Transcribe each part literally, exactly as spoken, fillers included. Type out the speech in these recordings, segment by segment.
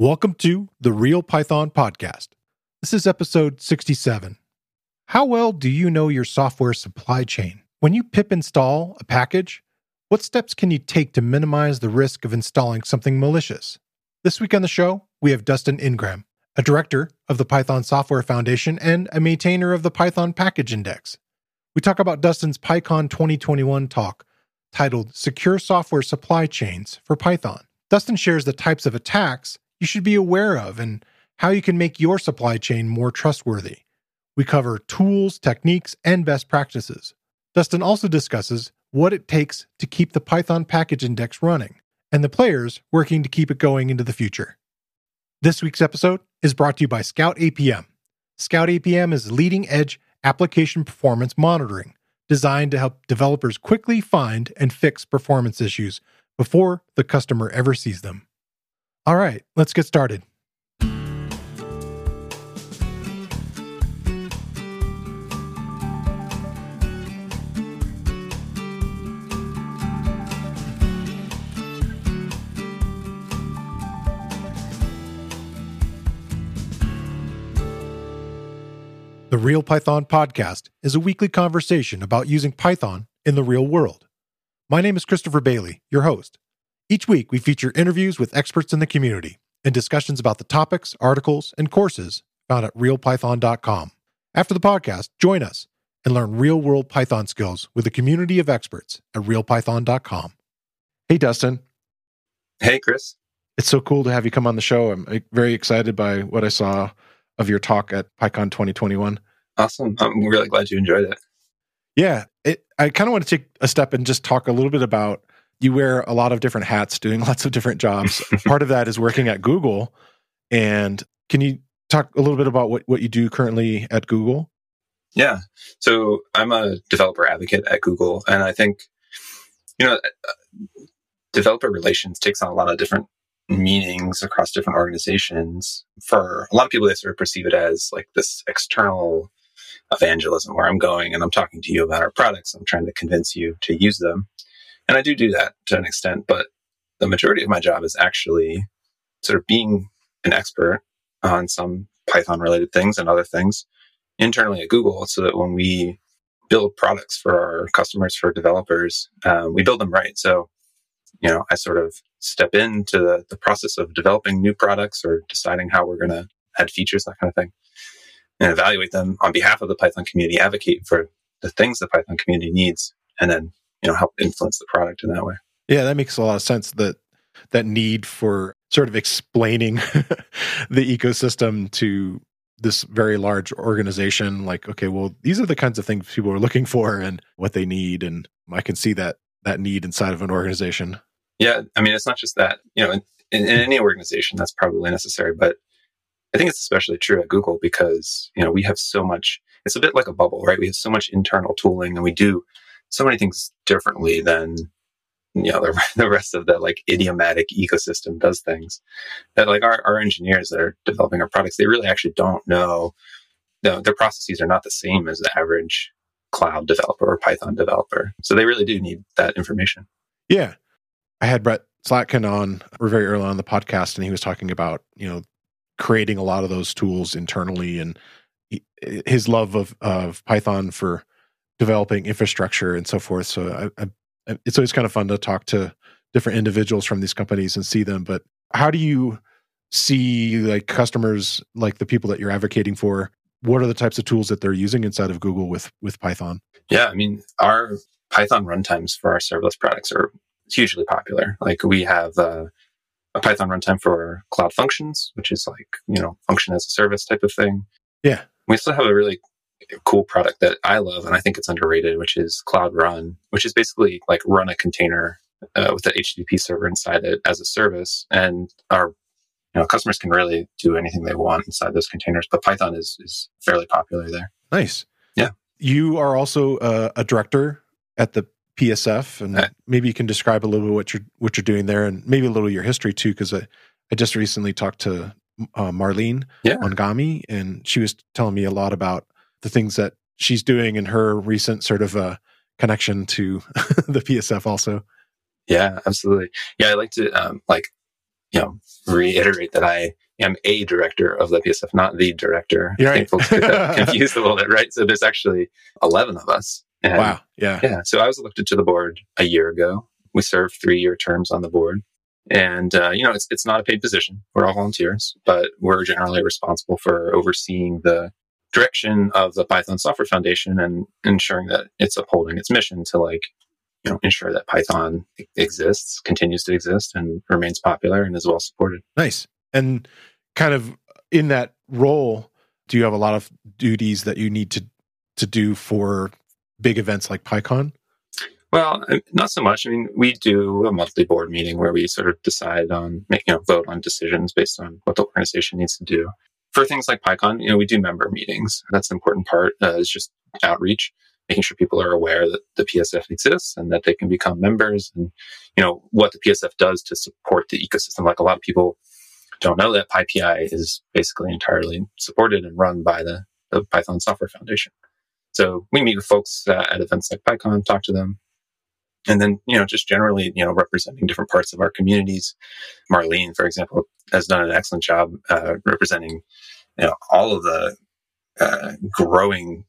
Welcome to the Real Python Podcast. This is episode sixty-seven. How well do you know your software supply chain? When you pip install a package, what steps can you take to minimize the risk of installing something malicious? This week on the show, we have Dustin Ingram, a director of the Python Software Foundation and a maintainer of the Python Package Index. We talk about Dustin's PyCon twenty twenty-one talk titled Secure Software Supply Chains for Python. Dustin shares the types of attacks you should be aware of and how you can make your supply chain more trustworthy. We cover tools, techniques, and best practices. Dustin also discusses what it takes to keep the Python Package Index running and the players working to keep it going into the future. This week's episode is brought to you by Scout A P M. Scout A P M is leading-edge application performance monitoring designed to help developers quickly find and fix performance issues before the customer ever sees them. All right, let's get started. The Real Python Podcast is a weekly conversation about using Python in the real world. My name is Christopher Bailey, your host. Each week, we feature interviews with experts in the community and discussions about the topics, articles, and courses found at real python dot com. After the podcast, join us and learn real-world Python skills with a community of experts at real python dot com. Hey, Dustin. Hey, Chris. It's so cool to have you come on the show. I'm very excited by what I saw of your talk at PyCon twenty twenty-one. Awesome. I'm really glad you enjoyed it. Yeah. It, I kind of want to take a step and just talk a little bit about you wear a lot of different hats doing lots of different jobs. Part of that is working at Google. And can you talk a little bit about what, what you do currently at Google? Yeah. So I'm a developer advocate at Google. And I think, you know, developer relations takes on a lot of different meanings across different organizations. For a lot of people, they sort of perceive it as like this external evangelism where I'm going and I'm talking to you about our products. I'm trying to convince you to use them. And I do do that to an extent, but the majority of my job is actually sort of being an expert on some Python-related things and other things internally at Google so that when we build products for our customers, for developers, um, we build them right. So, you know, I sort of step into the, the process of developing new products or deciding how we're going to add features, that kind of thing, and evaluate them on behalf of the Python community, advocate for the things the Python community needs, and then you know, help influence the product in that way. Yeah, that makes a lot of sense, that that need for sort of explaining the ecosystem to this very large organization. Like, okay, well, these are the kinds of things people are looking for and what they need. And I can see that that need inside of an organization. Yeah, I mean, it's not just that, you know, in, in, in any organization, that's probably necessary. But I think it's especially true at Google because, you know, we have so much, it's a bit like a bubble, right? We have so much internal tooling and we do so many things differently than, you know, the, the rest of the like idiomatic ecosystem does things that like our, our engineers that are developing our products, they really actually don't know. You know, their processes are not the same as the average cloud developer or Python developer. So they really do need that information. Yeah. I had Brett Slatkin on, we're very early on the podcast, and he was talking about, you know, creating a lot of those tools internally and he, his love of, of Python for developing infrastructure and so forth. So I, I, it's always kind of fun to talk to different individuals from these companies and see them. But how do you see like customers, like the people that you're advocating for, what are the types of tools that they're using inside of Google with, with Python? Yeah, I mean, our Python runtimes for our serverless products are hugely popular. Like we have uh, a Python runtime for Cloud Functions, which is like, you know, function as a service type of thing. Yeah. We still have a really cool product that I love, and I think it's underrated, which is Cloud Run, which is basically like run a container uh, with an H T T P server inside it as a service. And our you know, customers can really do anything they want inside those containers, but Python is, is fairly popular there. Nice. Yeah. You are also uh, a director at the P S F, and I, maybe you can describe a little bit what you're, what you're doing there and maybe a little of your history too, because I, I just recently talked to uh, Marlene yeah. Mangami, and she was telling me a lot about the things that she's doing in her recent sort of uh, connection to the P S F also. Yeah, absolutely. Yeah, I like to um, like you know, reiterate that I am a director of LibPSF, not the director. You're I right. think folks get that confused a little bit, right? So there's actually eleven of us. And wow. Yeah. Yeah. So I was elected to the board a year ago. We serve three-year terms on the board. And, uh, you know, it's it's not a paid position. We're all volunteers, but we're generally responsible for overseeing the direction of the Python Software Foundation and ensuring that it's upholding its mission to, like, you know, ensure that Python exists, continues to exist, and remains popular and is well supported. Nice. And kind of in that role, do you have a lot of duties that you need to to do for big events like PyCon? Well, not so much. I mean, we do a monthly board meeting where we sort of decide on making a vote on decisions based on what the organization needs to do. For things like PyCon, you know, we do member meetings. That's an important part. Uh, it's just outreach, making sure people are aware that the P S F exists and that they can become members, and, you know, what the P S F does to support the ecosystem. Like, a lot of people don't know that PyPI is basically entirely supported and run by the, the Python Software Foundation. So we meet with folks uh, at events like PyCon, talk to them. And then, you know, just generally, you know, representing different parts of our communities. Marlene, for example, has done an excellent job uh, representing, you know, all of the uh, growing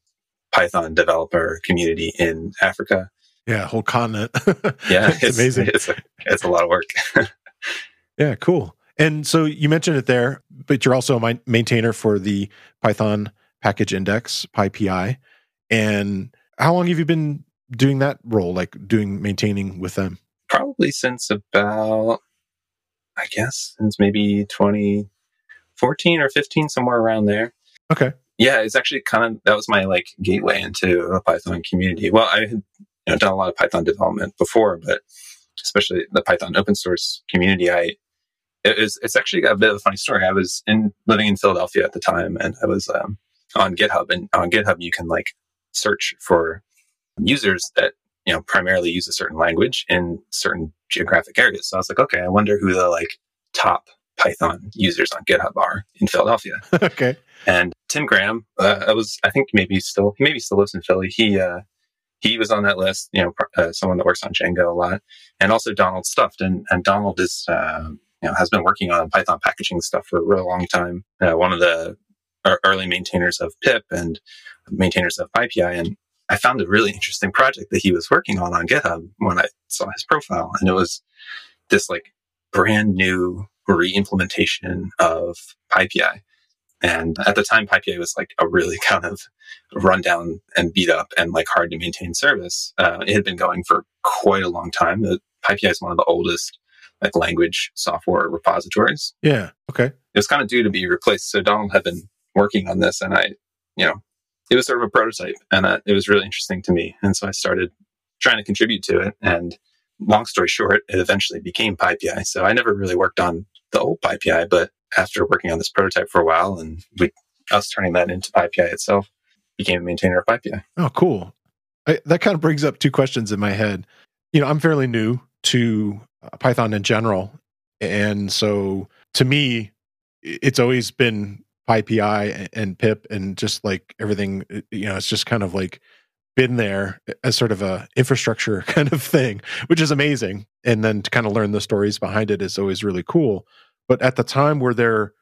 Python developer community in Africa. Yeah, whole continent. Yeah, it's, it's amazing. It's a, it's a lot of work. Yeah, cool. And so you mentioned it there, but you're also a maintainer for the Python Package Index, PyPI. And how long have you been doing that role, like doing maintaining with them? Probably since about, I guess, since maybe twenty fourteen or fifteen, somewhere around there. Okay. Yeah, it's actually kind of, that was my, like, gateway into the Python community. Well, I had, you know, done a lot of Python development before, but especially the Python open source community. I it is it's actually got a bit of a funny story. I was in living in Philadelphia at the time, and I was um, on GitHub, and on GitHub you can, like, search for users that, you know, primarily use a certain language in certain geographic areas. So I was like, okay, I wonder who the, like, top Python users on GitHub are in Philadelphia. Okay. And Tim Graham, uh, I was, I think maybe still, he maybe still lives in Philly. He, uh, he was on that list, you know, uh, someone that works on Django a lot, and also Donald Stufft. And, and Donald is, uh, you know, has been working on Python packaging stuff for a real long time. Uh, one of the early maintainers of pip and maintainers of PyPI. And I found a really interesting project that he was working on on GitHub when I saw his profile. And it was this, like, brand new re-implementation of PyPI. And at the time, PyPI was, like, a really kind of rundown and beat up and, like, hard to maintain service. Uh, it had been going for quite a long time. PyPI is one of the oldest, like, language software repositories. Yeah. Okay. It was kind of due to be replaced. So Donald had been working on this, and I, you know, it was sort of a prototype, and uh, it was really interesting to me. And so I started trying to contribute to it. And long story short, it eventually became PyPI. So I never really worked on the old PyPI, but after working on this prototype for a while, and we, us turning that into PyPI itself, became a maintainer of PyPI. Oh, cool. I, that kind of brings up two questions in my head. You know, I'm fairly new to uh, Python in general. And so to me, it's always been PyPI and pip and just, like, everything, you know, it's just kind of, like, been there as sort of a infrastructure kind of thing, which is amazing. And then to kind of learn the stories behind it is always really cool. But at the time, were there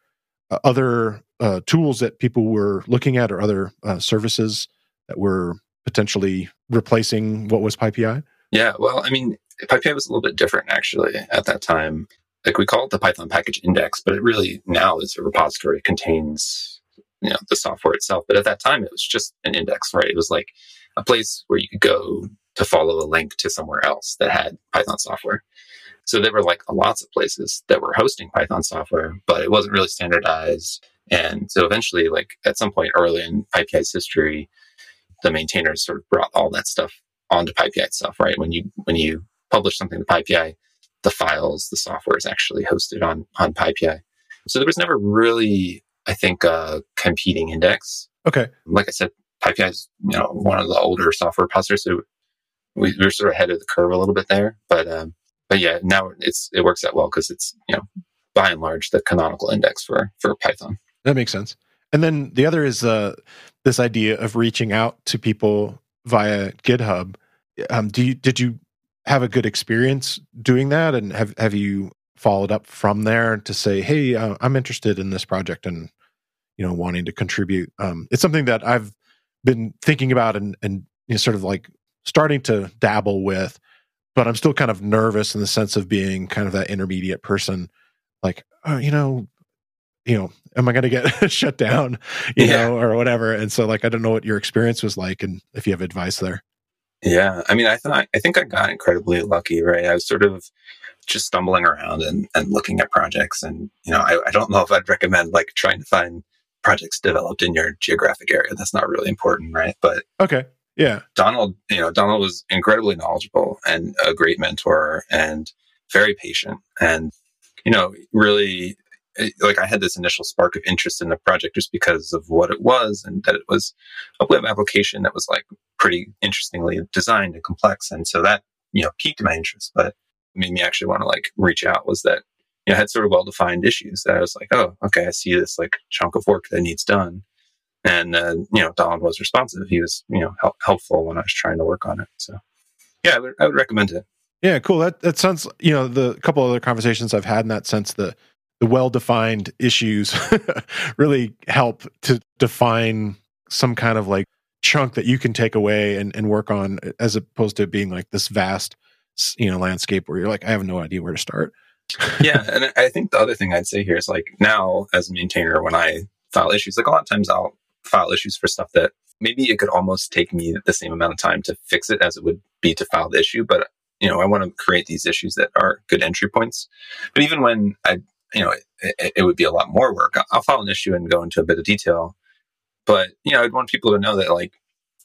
other uh, tools that people were looking at, or other uh, services that were potentially replacing what was PyPI? Yeah, well, I mean, PyPI was a little bit different, actually, at that time. Like, we call it the Python Package Index, but it really now is a repository. It contains, you know, the software itself. But at that time, it was just an index, right? It was like a place where you could go to follow a link to somewhere else that had Python software. So there were, like, lots of places that were hosting Python software, but it wasn't really standardized. And so eventually, like, at some point early in PyPI's history, the maintainers sort of brought all that stuff onto PyPI itself, right? When you when you publish something to PyPI, the files, the software is actually hosted on on PyPI. So there was never really, I think, a competing index. Okay. Like I said, PyPI is, you know, one of the older software repositories, so we were sort of ahead of the curve a little bit there. But um, but yeah, now it's it works out well because it's, you know, by and large the canonical index for for Python. That makes sense. And then the other is uh, this idea of reaching out to people via GitHub. Um, do you did you have a good experience doing that, and have have you followed up from there to say, hey, uh, I'm interested in this project and, you know, wanting to contribute. Um, it's something that I've been thinking about and, and you know, sort of like starting to dabble with, but I'm still kind of nervous in the sense of being kind of that intermediate person, like, oh, you know, you know, am I going to get shut down, you yeah. know, or whatever. And so like, I don't know what your experience was like and if you have advice there. Yeah. I mean, I thought, I think I got incredibly lucky, right? I was sort of just stumbling around and, and looking at projects. And, you know, I, I don't know if I'd recommend like trying to find projects developed in your geographic area. That's not really important, right? But okay. Yeah. Donald, you know, Donald was incredibly knowledgeable and a great mentor and very patient. And, you know, really, like I had this initial spark of interest in the project just because of what it was and that it was a web application that was like pretty interestingly designed and complex. And so that, you know, piqued my interest, but made me actually want to like reach out was that, you know, I had sort of well-defined issues that I was like, oh, okay, I see this like chunk of work that needs done. And, uh, you know, Donald was responsive. He was, you know, help, helpful when I was trying to work on it. So yeah, I would, I would recommend it. Yeah, cool. That, that sounds, you know, the couple other conversations I've had in that sense, the, the well-defined issues really help to define some kind of like chunk that you can take away and, and work on, as opposed to being like this vast, you know, landscape where you're like, I have no idea where to start. Yeah. And I think the other thing I'd say here is like now as a maintainer, when I file issues, like a lot of times I'll file issues for stuff that maybe it could almost take me the same amount of time to fix it as it would be to file the issue. But, you know, I want to create these issues that are good entry points. But even when I, you know, it, it would be a lot more work, I'll file an issue and go into a bit of detail. But, you know, I'd want people to know that like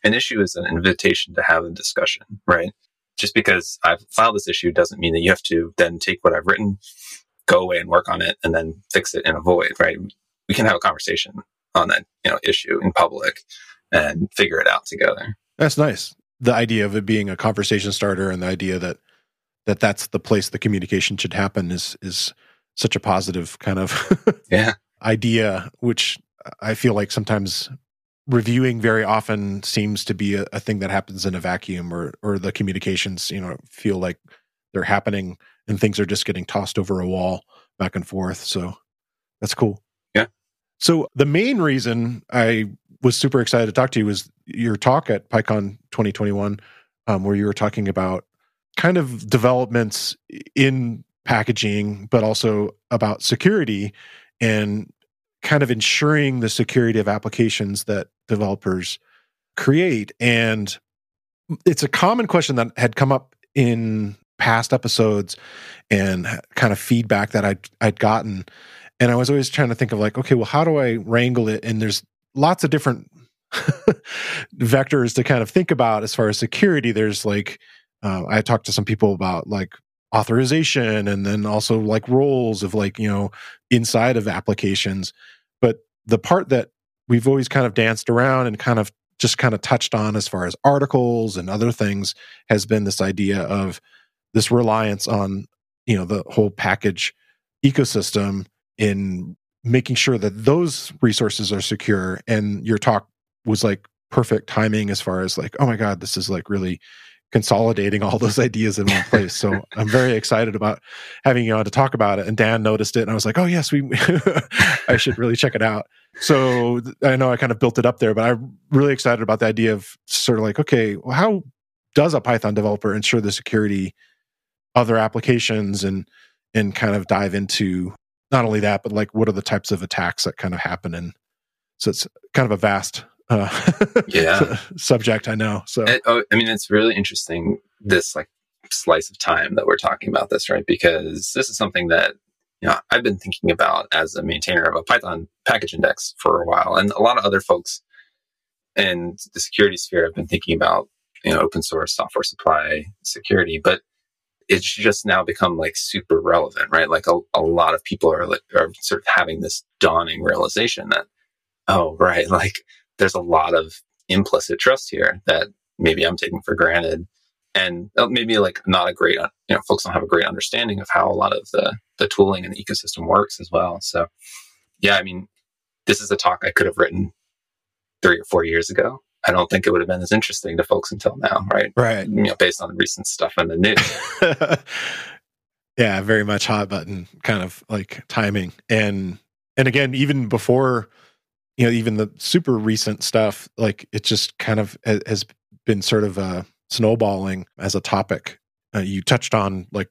an issue is an invitation to have a discussion, right? Just because I've filed this issue doesn't mean that you have to then take what I've written, go away and work on it, and then fix it in a void, right? We can have a conversation on that, you know, issue in public and figure it out together. That's nice. The idea of it being a conversation starter and the idea that, that that's the place the communication should happen is is such a positive kind of yeah. idea, which I feel like sometimes reviewing very often seems to be a, a thing that happens in a vacuum, or or the communications, you know, feel like they're happening and things are just getting tossed over a wall back and forth. So that's cool. Yeah. So the main reason I was super excited to talk to you was your talk at PyCon twenty twenty-one, um, where you were talking about kind of developments in packaging, but also about security and kind of ensuring the security of applications that developers create. And it's a common question that had come up in past episodes and kind of feedback that I'd, I'd gotten. And I was always trying to think of like, okay, well, how do I wrangle it? And there's lots of different vectors to kind of think about as far as security. There's like, uh, I talked to some people about like authorization and then also like roles of like, you know, inside of applications. But the part that we've always kind of danced around and kind of just kind of touched on as far as articles and other things has been this idea of this reliance on, you know, the whole package ecosystem in making sure that those resources are secure. And your talk was like perfect timing as far as like, oh my God, this is like really consolidating all those ideas in one place. So I'm very excited about having you on to talk about it. And Dan noticed it and I was like, oh yes, we, I should really check it out. So I know I kind of built it up there, but I'm really excited about the idea of sort of like, okay, well, how does a Python developer ensure the security of their applications, and, and kind of dive into not only that, but like, what are the types of attacks that kind of happen? And so it's kind of a vast Uh, yeah, subject. I know. So it, oh, I mean, it's really interesting, this like slice of time that we're talking about this, right? Because this is something that, you know, I've been thinking about as a maintainer of a Python package index for a while, and a lot of other folks in the security sphere have been thinking about, you know, open source software supply security, but it's just now become like super relevant, right? Like a, a lot of people are like, are sort of having this dawning realization that, oh, right, like there's a lot of implicit trust here that maybe I'm taking for granted, and maybe like not a great, you know, folks don't have a great understanding of how a lot of the, the tooling and the ecosystem works as well. So yeah, I mean, this is a talk I could have written three or four years ago. I don't think it would have been as interesting to folks until now. Right. Right. You know, based on recent stuff in the news. Yeah, very much hot button kind of like timing. And and again, even before, you know, even the super recent stuff, like it just kind of has been sort of uh, snowballing as a topic. Uh, you touched on like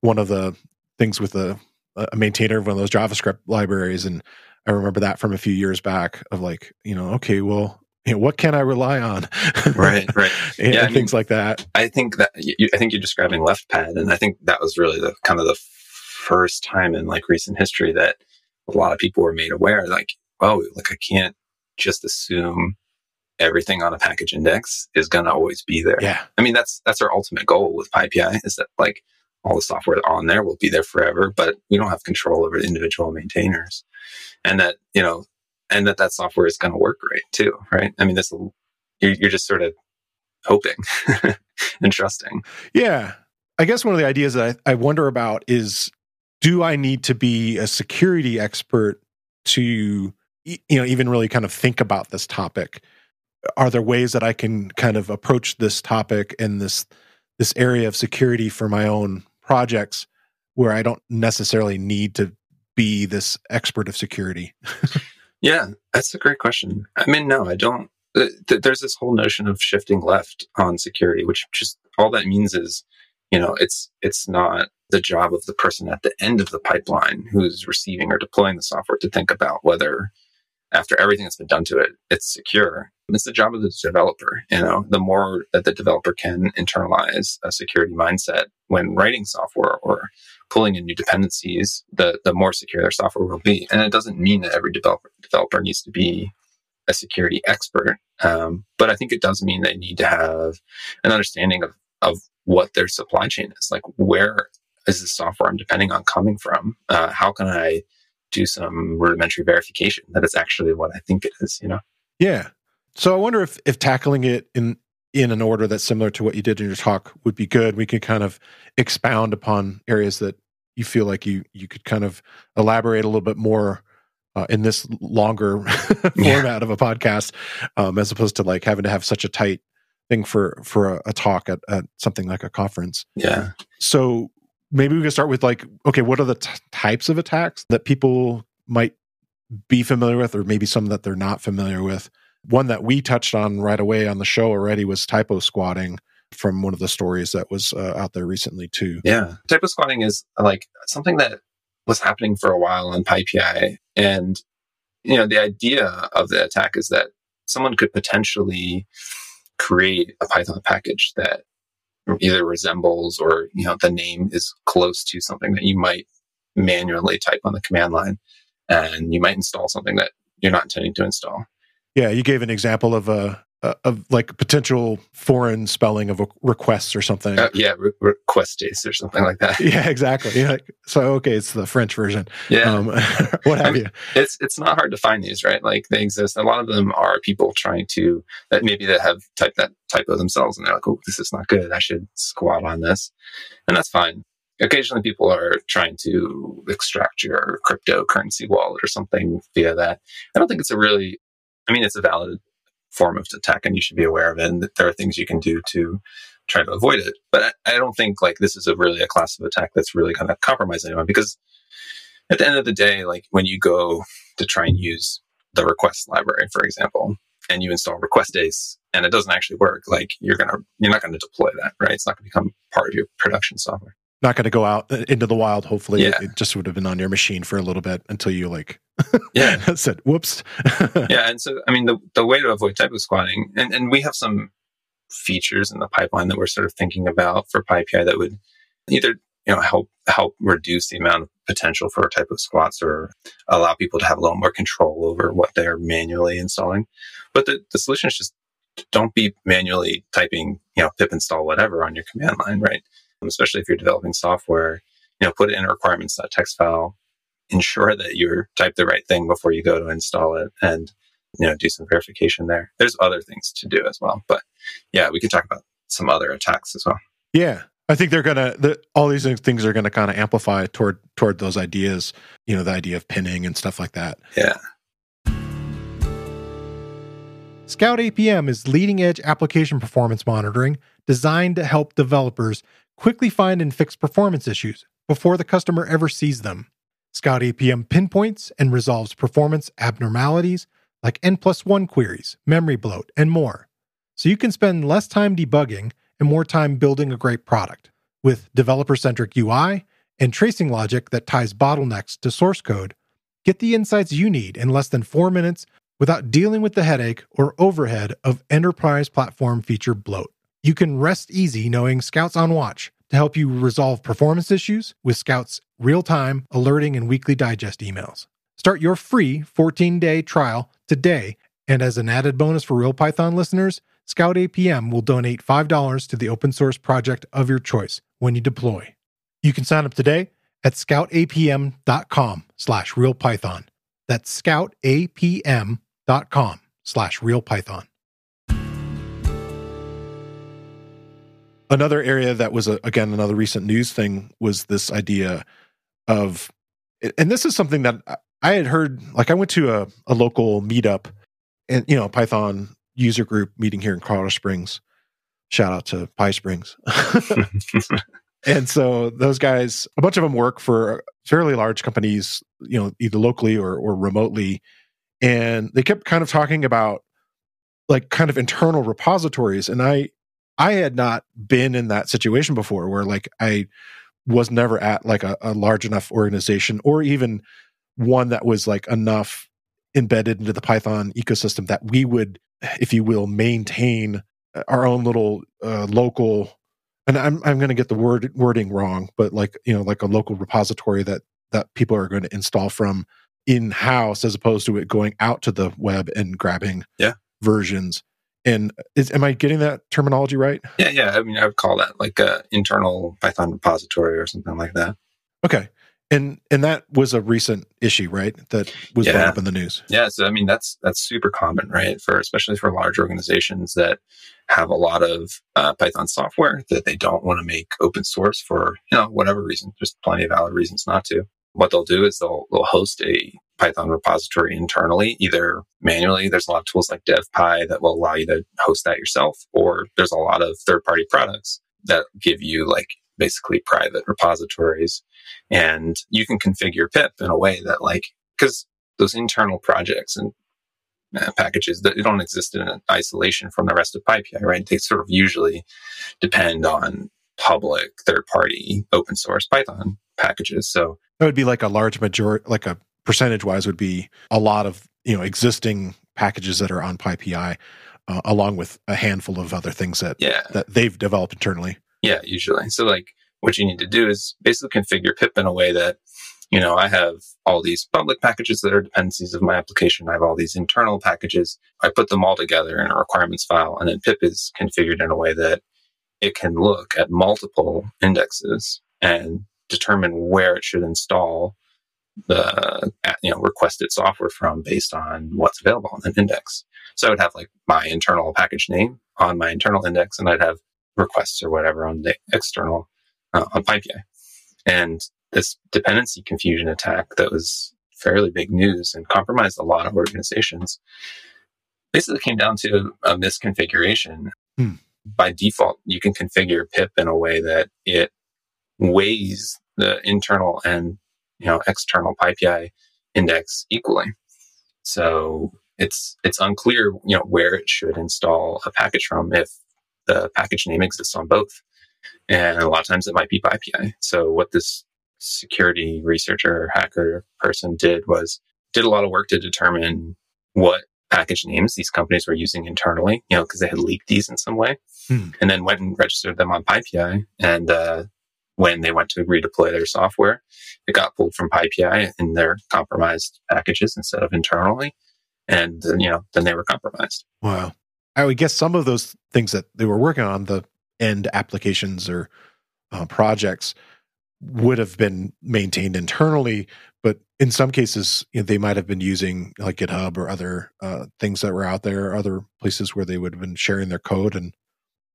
one of the things with a, a maintainer of one of those JavaScript libraries. And I remember that from a few years back of like, you know, okay, well, you know, what can I rely on? Right, right. and yeah, things I mean, like that. I think that you, I think you're describing left-pad, and I think that was really the kind of the first time in like recent history that a lot of people were made aware, like, oh, like I can't just assume everything on a package index is going to always be there. Yeah. I mean, that's that's our ultimate goal with PyPI is that like all the software on there will be there forever, but we don't have control over the individual maintainers, and that you know. And that that software is going to work right too, right? I mean, this you're, you're just sort of hoping and trusting. Yeah. I guess one of the ideas that I, I wonder about is, do I need to be a security expert to you know even really kind of think about this topic? Are there ways that I can kind of approach this topic and this this area of security for my own projects where I don't necessarily need to be this expert of security? Yeah, that's a great question. I mean, no, I don't. Th- there's this whole notion of shifting left on security, which just all that means is, you know, it's it's not the job of the person at the end of the pipeline who's receiving or deploying the software to think about whether, after everything that's been done to it, it's secure. It's the job of the developer. You know, the more that the developer can internalize a security mindset when writing software or pulling in new dependencies, the, the more secure their software will be. And it doesn't mean that every developer developer needs to be a security expert. Um, but I think it does mean they need to have an understanding of, of what their supply chain is. Like, where is the software I'm depending on coming from? Uh, how can I do some rudimentary verification that it's actually what I think it is, you know? Yeah. So I wonder if, if tackling it in in an order that's similar to what you did in your talk would be good. We could kind of expound upon areas that you feel like you you could kind of elaborate a little bit more uh, in this longer yeah. format of a podcast, um, as opposed to like having to have such a tight thing for for a, a talk at, at something like a conference. Yeah. So maybe we can start with like, okay, what are the t- types of attacks that people might be familiar with, or maybe some that they're not familiar with? One that we touched on right away on the show already was typo squatting, from one of the stories that was uh, out there recently too. Yeah. Typo squatting is like something that was happening for a while on PyPI. And, you know, the idea of the attack is that someone could potentially create a Python package that either resembles or, you know, the name is close to something that you might manually type on the command line. And you might install something that you're not intending to install. Yeah. You gave an example of a, uh... Uh, of like potential foreign spelling of a requests or something. Uh, yeah, re- requestes or something like that. Yeah, exactly. Yeah. So, okay, it's the French version. Yeah. Um, what have I mean, you. It's it's not hard to find these, right? Like they exist. A lot of them are people trying to, that maybe that have typed that typo themselves and they're like, oh, this is not good. I should squat on this. And that's fine. Occasionally people are trying to extract your cryptocurrency wallet or something via that. I don't think it's a really, I mean, it's a valid form of attack and you should be aware of it, and that there are things you can do to try to avoid it. But I, I don't think like this is a really a class of attack that's really going to compromise anyone, because at the end of the day, like when you go to try and use the request library, for example, and you install requestes and it doesn't actually work, like you're going to, you're not going to deploy that, right? It's not going to become part of your production software. Not going to go out into the wild, hopefully. Yeah. It just would have been on your machine for a little bit until you like yeah. said, whoops. yeah, and so, I mean, the, the way to avoid typo squatting, and, and we have some features in the pipeline that we're sort of thinking about for PyPI that would either you know help help reduce the amount of potential for typo squats or allow people to have a little more control over what they're manually installing. But the, the solution is just don't be manually typing, you know, pip install whatever on your command line, right? Especially if you're developing software, you know, put it in a requirements.txt file, ensure that you type the right thing before you go to install it, and, you know, do some verification there. There's other things to do as well. But yeah, we can talk about some other attacks as well. Yeah. I think they're going to, the, all these things are going to kind of amplify toward, toward those ideas, you know, the idea of pinning and stuff like that. Yeah. Scout A P M is leading edge application performance monitoring designed to help developers quickly find and fix performance issues before the customer ever sees them. Scout A P M pinpoints and resolves performance abnormalities like N plus one queries, memory bloat, and more, so you can spend less time debugging and more time building a great product with developer-centric U I and tracing logic that ties bottlenecks to source code. Get the insights you need in less than four minutes without dealing with the headache or overhead of enterprise platform feature bloat. You can rest easy knowing Scout's on watch to help you resolve performance issues with Scout's real-time alerting and weekly digest emails. Start your free fourteen-day trial today, and as an added bonus for Real Python listeners, Scout A P M will donate five dollars to the open source project of your choice when you deploy. You can sign up today at scoutapm.com slash realpython. That's scoutapm.com slash realpython. Another area that was, a, again, another recent news thing was this idea of, and this is something that I had heard, like I went to a, a local meetup and, you know, Python user group meeting here in Colorado Springs. Shout out to Pi Springs. And so those guys, a bunch of them work for fairly large companies, you know, either locally or, or remotely. And they kept kind of talking about like kind of internal repositories. And I, I had not been in that situation before where like I was never at like a, a large enough organization or even one that was like enough embedded into the Python ecosystem that we would, if you will, maintain our own little uh, local, and I'm I'm going to get the word wording wrong, but like, you know, like a local repository that that people are going to install from in-house as opposed to it going out to the web and grabbing yeah. versions. And is, am I getting that terminology right? Yeah, yeah. I mean, I would call that like an internal Python repository or something like that. Okay. And and that was a recent issue, right? That was yeah. brought up in the news. Yeah. So, I mean, that's that's super common, right? For especially for large organizations that have a lot of uh, Python software that they don't want to make open source for, you know, whatever reason. There's plenty of valid reasons not to. What they'll do is they'll they'll host a Python repository internally, either manually. There's a lot of tools like DevPi that will allow you to host that yourself, or there's a lot of third-party products that give you like basically private repositories. And you can configure pip in a way that like, because those internal projects and uh, packages, they don't exist in isolation from the rest of PyPI, right? They sort of usually depend on public, third-party, open-source Python packages. So that would be like a large majority, like a percentage-wise would be a lot of, you know, existing packages that are on PyPI, uh, along with a handful of other things that yeah. that they've developed internally. Yeah, usually. So like what you need to do is basically configure pip in a way that, you know, I have all these public packages that are dependencies of my application. I have all these internal packages. I put them all together in a requirements file, and then pip is configured in a way that it can look at multiple indexes and determine where it should install the, you know, requested software from based on what's available on an index. So I would have like my internal package name on my internal index, and I'd have requests or whatever on the external uh, on PyPI. And this dependency confusion attack that was fairly big news and compromised a lot of organizations basically came down to a misconfiguration. Hmm. By default, you can configure pip in a way that it weighs the internal and, you know, external PyPI index equally. So it's it's unclear, you know, where it should install a package from if the package name exists on both. And a lot of times it might be PyPI. So what this security researcher, hacker person did was did a lot of work to determine what package names these companies were using internally, you know, because they had leaked these in some way, hmm. and then went and registered them on PyPI. And uh, when they went to redeploy their software, it got pulled from PyPI in their compromised packages instead of internally. And, you know, then they were compromised. Wow. I would guess some of those things that they were working on, the end applications or uh, projects, would have been maintained internally, but in some cases, you know, they might have been using like GitHub or other uh, things that were out there, other places where they would have been sharing their code, and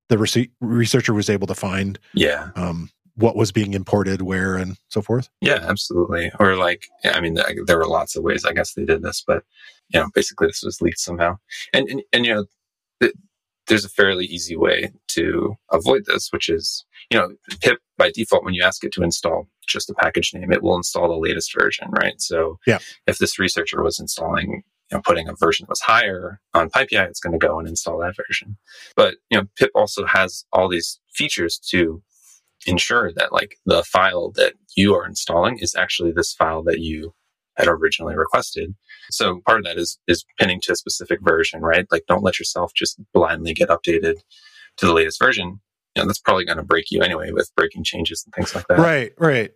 the rec- researcher was able to find yeah. um, what was being imported where and so forth. Yeah, absolutely. Or like, I mean, there were lots of ways I guess they did this, but you know, basically this was leaked somehow. And, and, and you know, there's a fairly easy way to avoid this, which is, you know, pip by default, when you ask it to install just the package name, it will install the latest version, right? So yeah. if this researcher was installing, you know, putting a version that was higher on PyPI, it's going to go and install that version. But, you know, pip also has all these features to ensure that, like, the file that you are installing is actually this file that you had originally requested. So part of that is is pinning to a specific version, right? Like, don't let yourself just blindly get updated to the latest version. You know, that's probably going to break you anyway with breaking changes and things like that. Right, right.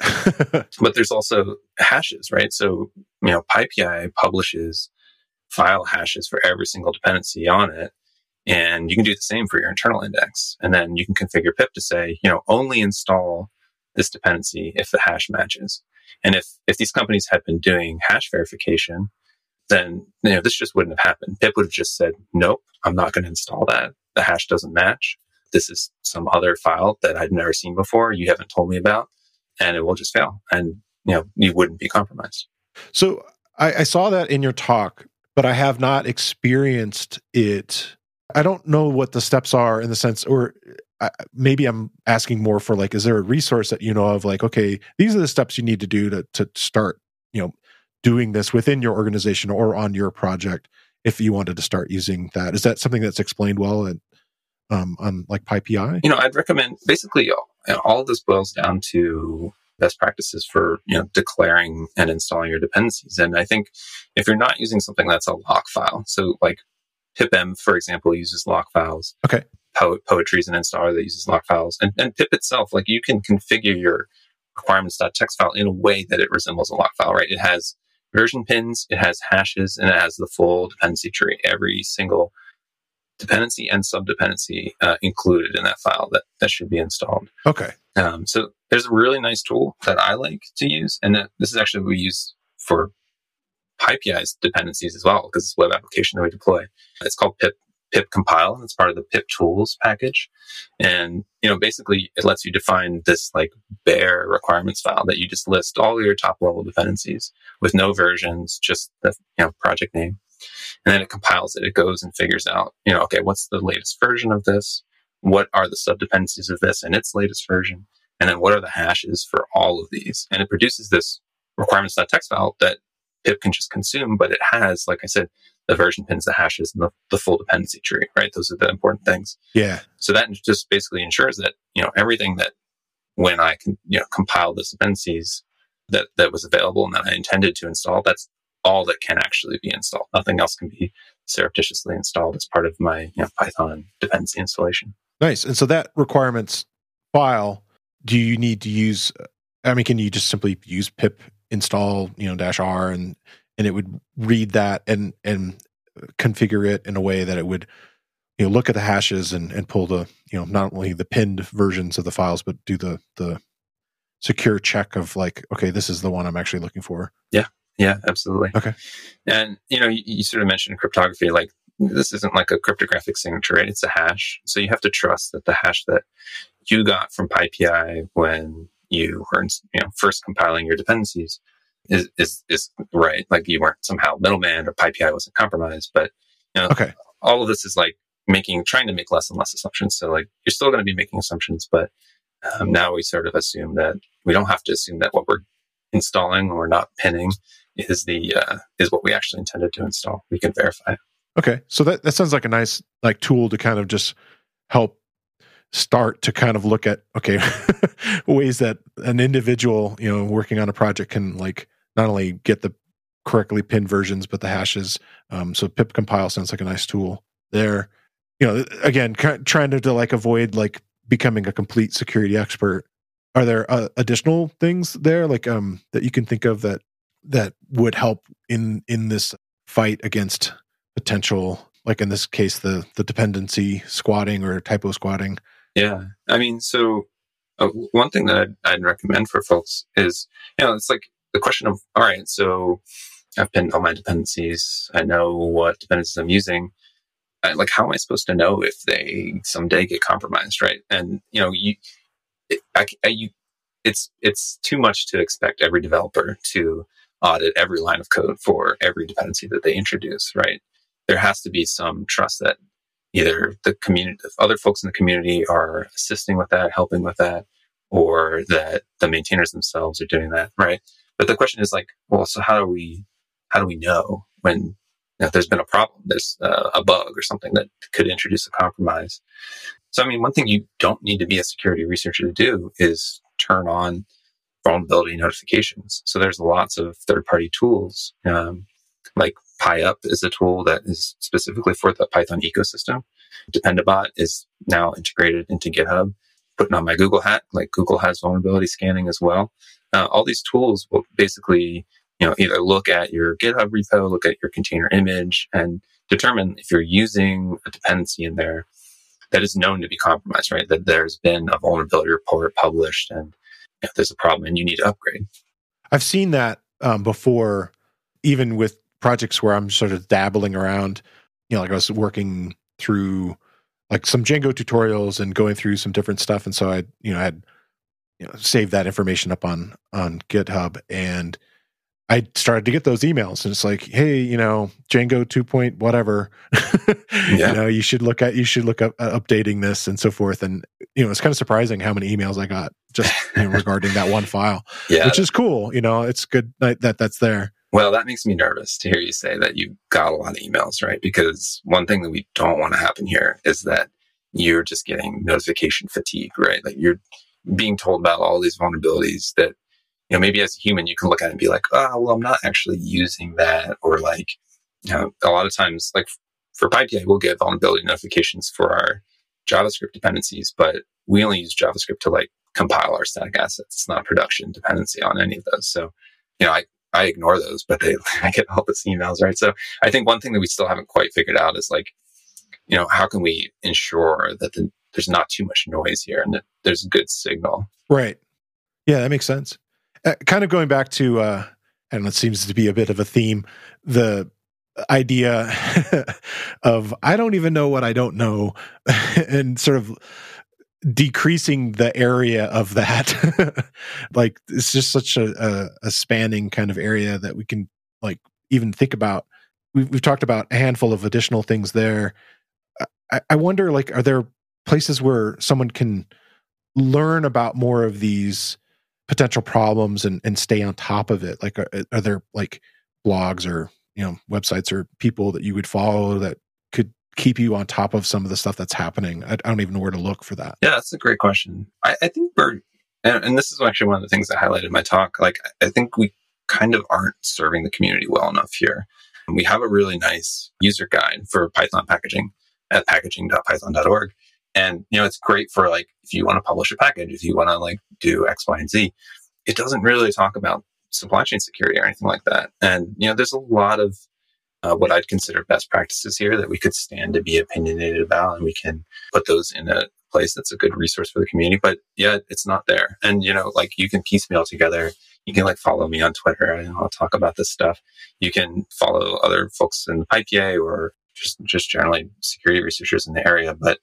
But there's also hashes, right? So, you know, PyPI publishes file hashes for every single dependency on it. And you can do the same for your internal index. And then you can configure pip to say, you know, only install this dependency if the hash matches. And if if these companies had been doing hash verification, then, you know, this just wouldn't have happened. Pip would have just said, nope, I'm not going to install that. The hash doesn't match. This is some other file that I've never seen before. You haven't told me about, and it will just fail. And, you know, you wouldn't be compromised. So I, I saw that in your talk, but I have not experienced it. I don't know what the steps are in the sense, or I, maybe I'm asking more for, like, is there a resource that you know of, like, okay, these are the steps you need to do to to start, you know, doing this within your organization or on your project if you wanted to start using that? Is that something that's explained well at, um, on, like, PyPI? You know, I'd recommend basically all, and all of this boils down to best practices for, you know, declaring and installing your dependencies. And I think if you're not using something that's a lock file, so like pipm, for example, uses lock files. Okay. Po- Poetry is an installer that uses lock files. And, and pip itself, like, you can configure your requirements.txt file in a way that it resembles a lock file, right? It has version pins, it has hashes, and it has the full dependency tree. Every single dependency and subdependency uh, included in that file that, that should be installed. Okay. Um, so there's a really nice tool that I like to use. And that, this is actually what we use for PyPI's dependencies as well, because it's a web application that we deploy. It's called pip pip compile, and it's part of the pip-tools package. And, you know, basically it lets you define this, like, bare requirements file that you just list all your top-level dependencies with no versions, just the, you know, project name. And then it compiles it. It goes and figures out, you know, okay, what's the latest version of this? What are the subdependencies of this and its latest version? And then what are the hashes for all of these? And it produces this requirements.txt file that pip can just consume, but it has, like I said, the version pins, the hashes, and the, the full dependency tree, right? Those are the important things. Yeah. So that just basically ensures that, you know, everything that when I can, you know, compile the dependencies that, that was available and that I intended to install, that's all that can actually be installed. Nothing else can be surreptitiously installed as part of my, you know, Python dependency installation. Nice. And so that requirements file, do you need to use, I mean, can you just simply use pip install, you know, dash R, and and it would read that and and configure it in a way that it would, you know, look at the hashes and, and pull the, you know, not only the pinned versions of the files, but do the the secure check of, like, okay, this is the one I'm actually looking for. Yeah, yeah, absolutely. Okay. And, you know, you, you sort of mentioned cryptography, like, this isn't like a cryptographic signature, right? It's a hash. So you have to trust that the hash that you got from PyPI when you were, you know, first compiling your dependencies is, is, is right. Like, you weren't somehow middleman or PyPI wasn't compromised, but, you know, okay. All of this is like making, trying to make less and less assumptions. So, like, you're still going to be making assumptions, but um, now we sort of assume that we don't have to assume that what we're installing or not pinning is the, uh, is what we actually intended to install. We can verify. Okay. So that, that sounds like a nice, like, tool to kind of just help start to kind of look at, okay, ways that an individual, you know, working on a project can, like, not only get the correctly pinned versions, but the hashes. Um, so pip compile sounds like a nice tool there. You know, again, ca- trying to, to like avoid like becoming a complete security expert. Are there uh, additional things there, like, um, that you can think of that, that would help in, in this fight against potential, like in this case, the, the dependency squatting or typo squatting? Yeah. I mean, so uh, one thing that I'd, I'd recommend for folks is, you know, it's like the question of, all right, so I've pinned all my dependencies. I know what dependencies I'm using. I, like, how am I supposed to know if they someday get compromised, right? And, you know, you, it, I, I, you, it's it's too much to expect every developer to audit every line of code for every dependency that they introduce, right? There has to be some trust that either the community, other folks in the community are assisting with that, helping with that, or that the maintainers themselves are doing that, right? But the question is like, well, so how do we, how do we know when you know, there's been a problem, there's uh, a bug or something that could introduce a compromise? So, I mean, one thing you don't need to be a security researcher to do is turn on vulnerability notifications. So there's lots of third-party tools, um, like PyUp is a tool that is specifically for the Python ecosystem. Dependabot is now integrated into GitHub. Putting on my Google hat, like Google has vulnerability scanning as well. Uh, all these tools will basically, you know, either look at your GitHub repo, look at your container image, and determine if you're using a dependency in there that is known to be compromised, right? That there's been a vulnerability report published and you know, there's a problem and you need to upgrade. I've seen that um, before, even with projects where I'm sort of dabbling around, you know, like I was working through like some Django tutorials and going through some different stuff. And so I, you know, I had you know, saved that information up on, on GitHub, and I started to get those emails, and it's like, hey, you know, Django two point whatever, yeah. you know, you should look at, you should look up uh, updating this and so forth. And, you know, it's kind of surprising how many emails I got just you know, regarding that one file, yeah. which is cool. You know, it's good that, that that's there. Well, that makes me nervous to hear you say that you got a lot of emails, right? Because one thing that we don't want to happen here is that you're just getting notification fatigue, right? Like you're being told about all these vulnerabilities that, you know, maybe as a human, you can look at it and be like, oh, well, I'm not actually using that. Or like, you know, a lot of times, like for PyPA, we'll get vulnerability notifications for our JavaScript dependencies, but we only use JavaScript to like compile our static assets. It's not a production dependency on any of those. So, you know, I, I ignore those, but they, I get all these emails, right? So I think one thing that we still haven't quite figured out is like, you know, how can we ensure that the, there's not too much noise here and that there's a good signal? Right. Yeah, that makes sense. Uh, kind of going back to, uh, and it seems to be a bit of a theme, the idea of I don't even know what I don't know and sort of decreasing the area of that. Like, it's just such a, a, a spanning kind of area that we can, like, even think about. We've, we've talked about a handful of additional things there. I, I wonder, like, are there places where someone can learn about more of these potential problems and, and stay on top of it? Like, are, are there, like, blogs or, you know, websites or people that you would follow that could keep you on top of some of the stuff that's happening? I, I don't even know where to look for that. Yeah, that's a great question. I, I think we're, and, and this is actually one of the things that I highlighted in my talk. Like, I think we kind of aren't serving the community well enough here. We have a really nice user guide for Python packaging at packaging dot python dot org. And, you know, it's great for like, if you want to publish a package, if you want to like do X, Y, and Z. It doesn't really talk about supply chain security or anything like that. And, you know, there's a lot of Uh, what I'd consider best practices here that we could stand to be opinionated about, and we can put those in a place that's a good resource for the community. But yeah, it's not there. And, you know, like you can piecemeal together. You can like follow me on Twitter and I'll talk about this stuff. You can follow other folks in the PyPA or just, just generally security researchers in the area. But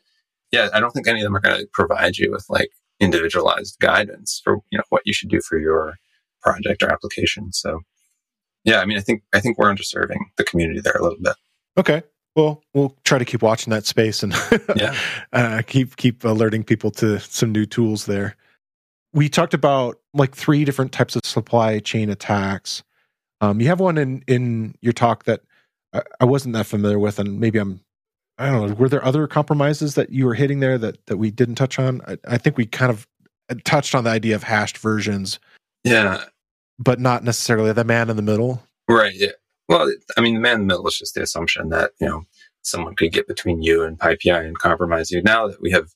yeah, I don't think any of them are going to provide you with like individualized guidance for, you know, what you should do for your project or application. So yeah, I mean, I think I think we're underserving the community there a little bit. Okay, well, we'll try to keep watching that space and yeah. uh, keep keep alerting people to some new tools there. We talked about like three different types of supply chain attacks. Um, you have one in, in your talk that I, I wasn't that familiar with, and maybe I'm I don't know. Were there other compromises that you were hitting there that that we didn't touch on? I, I think we kind of touched on the idea of hashed versions. Yeah. But not necessarily the man in the middle. Right. Yeah. Well, I mean, the man in the middle is just the assumption that, you know, someone could get between you and PyPI and compromise you. Now that we have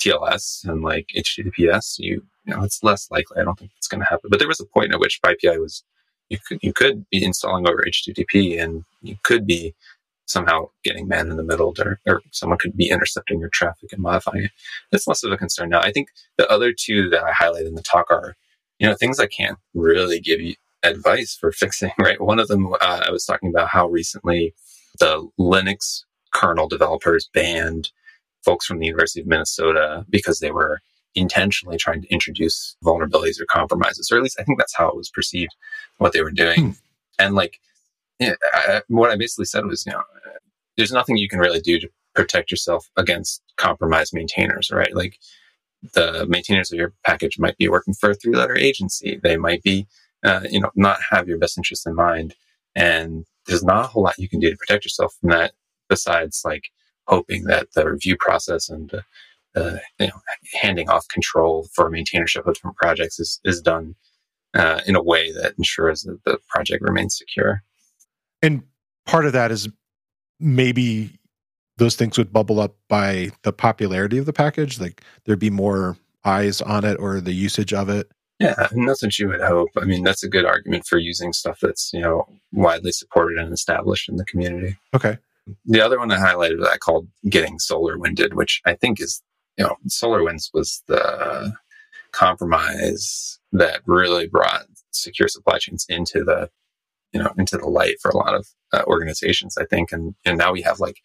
T L S and like H T T P S, you, you know, it's less likely. I don't think it's going to happen. But there was a point at which PyPI was, you could, you could be installing over H T T P and you could be somehow getting man in the middle, or, or someone could be intercepting your traffic and modifying it. That's less of a concern now. I think the other two that I highlighted in the talk are, you know, things I can't really give you advice for fixing, right? One of them, uh, I was talking about how recently the Linux kernel developers banned folks from the University of Minnesota because they were intentionally trying to introduce vulnerabilities or compromises, or at least I think that's how it was perceived, what they were doing. Hmm. And like, yeah, I, what I basically said was, you know, there's nothing you can really do to protect yourself against compromised maintainers, right? Like the maintainers of your package might be working for a three-letter agency. They might be, uh, you know, not have your best interests in mind. And there's not a whole lot you can do to protect yourself from that besides like hoping that the review process and the, uh, you know, handing off control for maintainership of different projects is, is done uh, in a way that ensures that the project remains secure. And part of that is maybe those things would bubble up by the popularity of the package. Like there'd be more eyes on it or the usage of it. Yeah, and that's what you would hope. I mean, that's a good argument for using stuff that's, you know, widely supported and established in the community. Okay. The other one I highlighted that I called getting solar winded, which I think is, you know, solar winds was the compromise that really brought secure supply chains into the, you know, into the light for a lot of uh, organizations, I think. And, and now we have like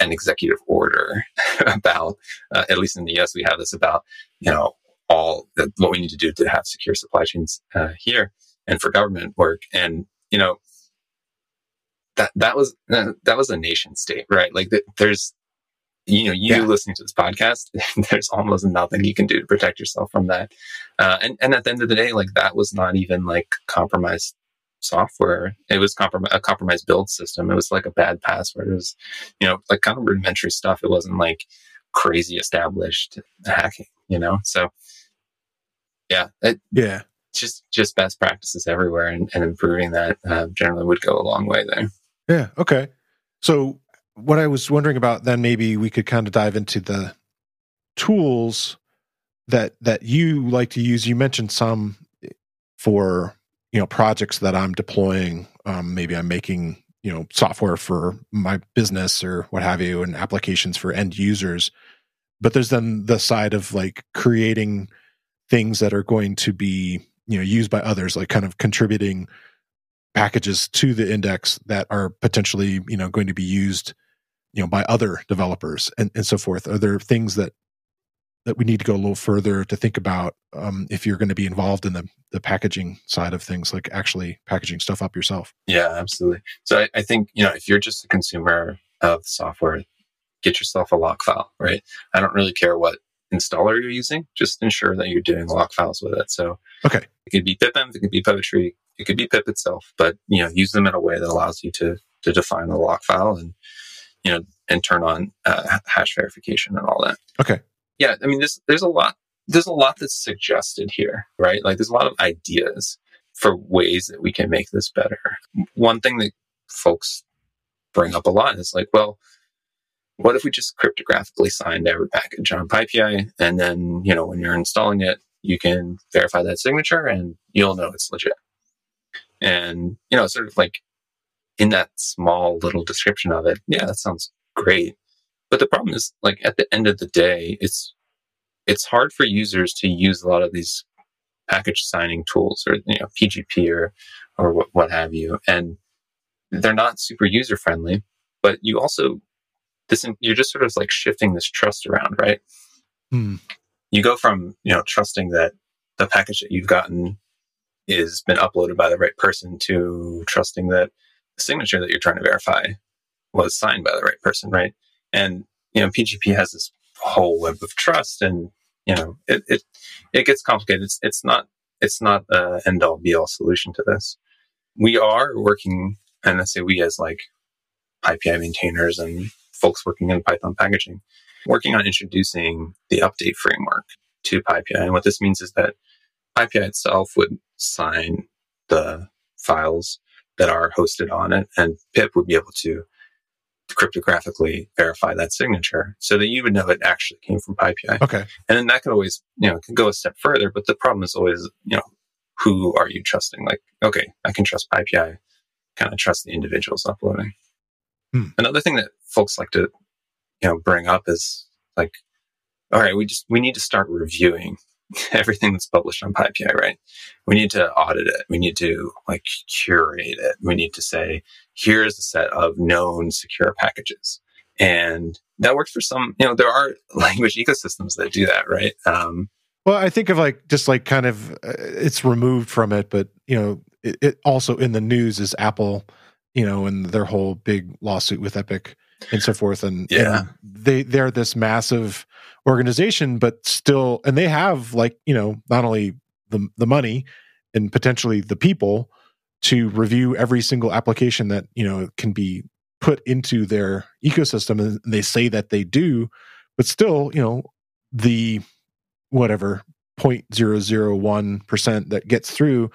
an executive order about, uh, at least in the U S, we have this about, you know, all the, what we need to do to have secure supply chains uh, here and for government work. And, you know, that that was that was a nation state, right? Like the, there's, you know, you yeah. listening to this podcast, there's almost nothing you can do to protect yourself from that. Uh, and, and at the end of the day, like that was not even like compromised software. It was comprom- a compromised build system. It was like a bad password. It was, you know, like kind of rudimentary stuff. It wasn't like crazy established hacking, you know? So yeah, it, yeah. Just just best practices everywhere, and, and improving that uh, generally would go a long way there. Yeah, okay. So what I was wondering about then, maybe we could kind of dive into the tools that that you like to use. You mentioned some for, you know, projects that I'm deploying. Um, maybe I'm making, you know, software for my business or what have you, and applications for end users. But there's then the side of like creating things that are going to be, you know, used by others, like kind of contributing packages to the index that are potentially, you know, going to be used, you know, by other developers and, and so forth. Are there things that that we need to go a little further to think about um, if you're going to be involved in the, the packaging side of things, like actually packaging stuff up yourself? Yeah, absolutely. So I, I think, you know, if you're just a consumer of software, get yourself a lock file, right? I don't really care what installer you're using, just ensure that you're doing lock files with it. So okay, it could be pipenv, it could be Poetry, it could be pip itself, but you know, use them in a way that allows you to to define the lock file and, you know, and turn on uh, hash verification and all that. Okay. Yeah, I mean, there's there's a lot there's a lot that's suggested here, right? Like there's a lot of ideas for ways that we can make this better. One thing that folks bring up a lot is like, well, what if we just cryptographically signed every package on PyPA, and then, you know, when you're installing it, you can verify that signature and you'll know it's legit. And, you know, sort of like in that small little description of it, yeah, that sounds great. But the problem is, like, at the end of the day, it's it's hard for users to use a lot of these package signing tools or, you know, P G P or, or what, what have you. And they're not super user-friendly, but you also... This, you're just sort of like shifting this trust around, right? Mm. You go from, you know, trusting that the package that you've gotten is been uploaded by the right person to trusting that the signature that you're trying to verify was signed by the right person, right? And, you know, P G P has this whole web of trust, and, you know, it it, it gets complicated. It's it's not it's not an end-all be-all solution to this. We are working, and I say we as like PyPI maintainers and folks working in Python packaging, working on introducing the update framework to PyPI. And what this means is that PyPI itself would sign the files that are hosted on it, and pip would be able to cryptographically verify that signature so that you would know it actually came from PyPI. Okay. And then that could always, you know, can go a step further, but the problem is always, you know, who are you trusting? Like, okay, I can trust PyPI, kind of trust the individuals uploading. Hmm. Another thing that folks like to, you know, bring up is like, all right, we just we need to start reviewing everything that's published on PyPI, right? We need to audit it. We need to like curate it. We need to say, here's a set of known secure packages, and that works for some. You know, there are language ecosystems that do that, right? Um, well, I think of like just like kind of uh, it's removed from it, but you know, it, it also in the news is Apple. You know, and their whole big lawsuit with Epic and so forth. And, yeah. and they, they're this massive organization, but still, and they have like, you know, not only the the money and potentially the people to review every single application that, you know, can be put into their ecosystem. And they say that they do, but still, you know, the whatever zero point zero zero one percent that gets through,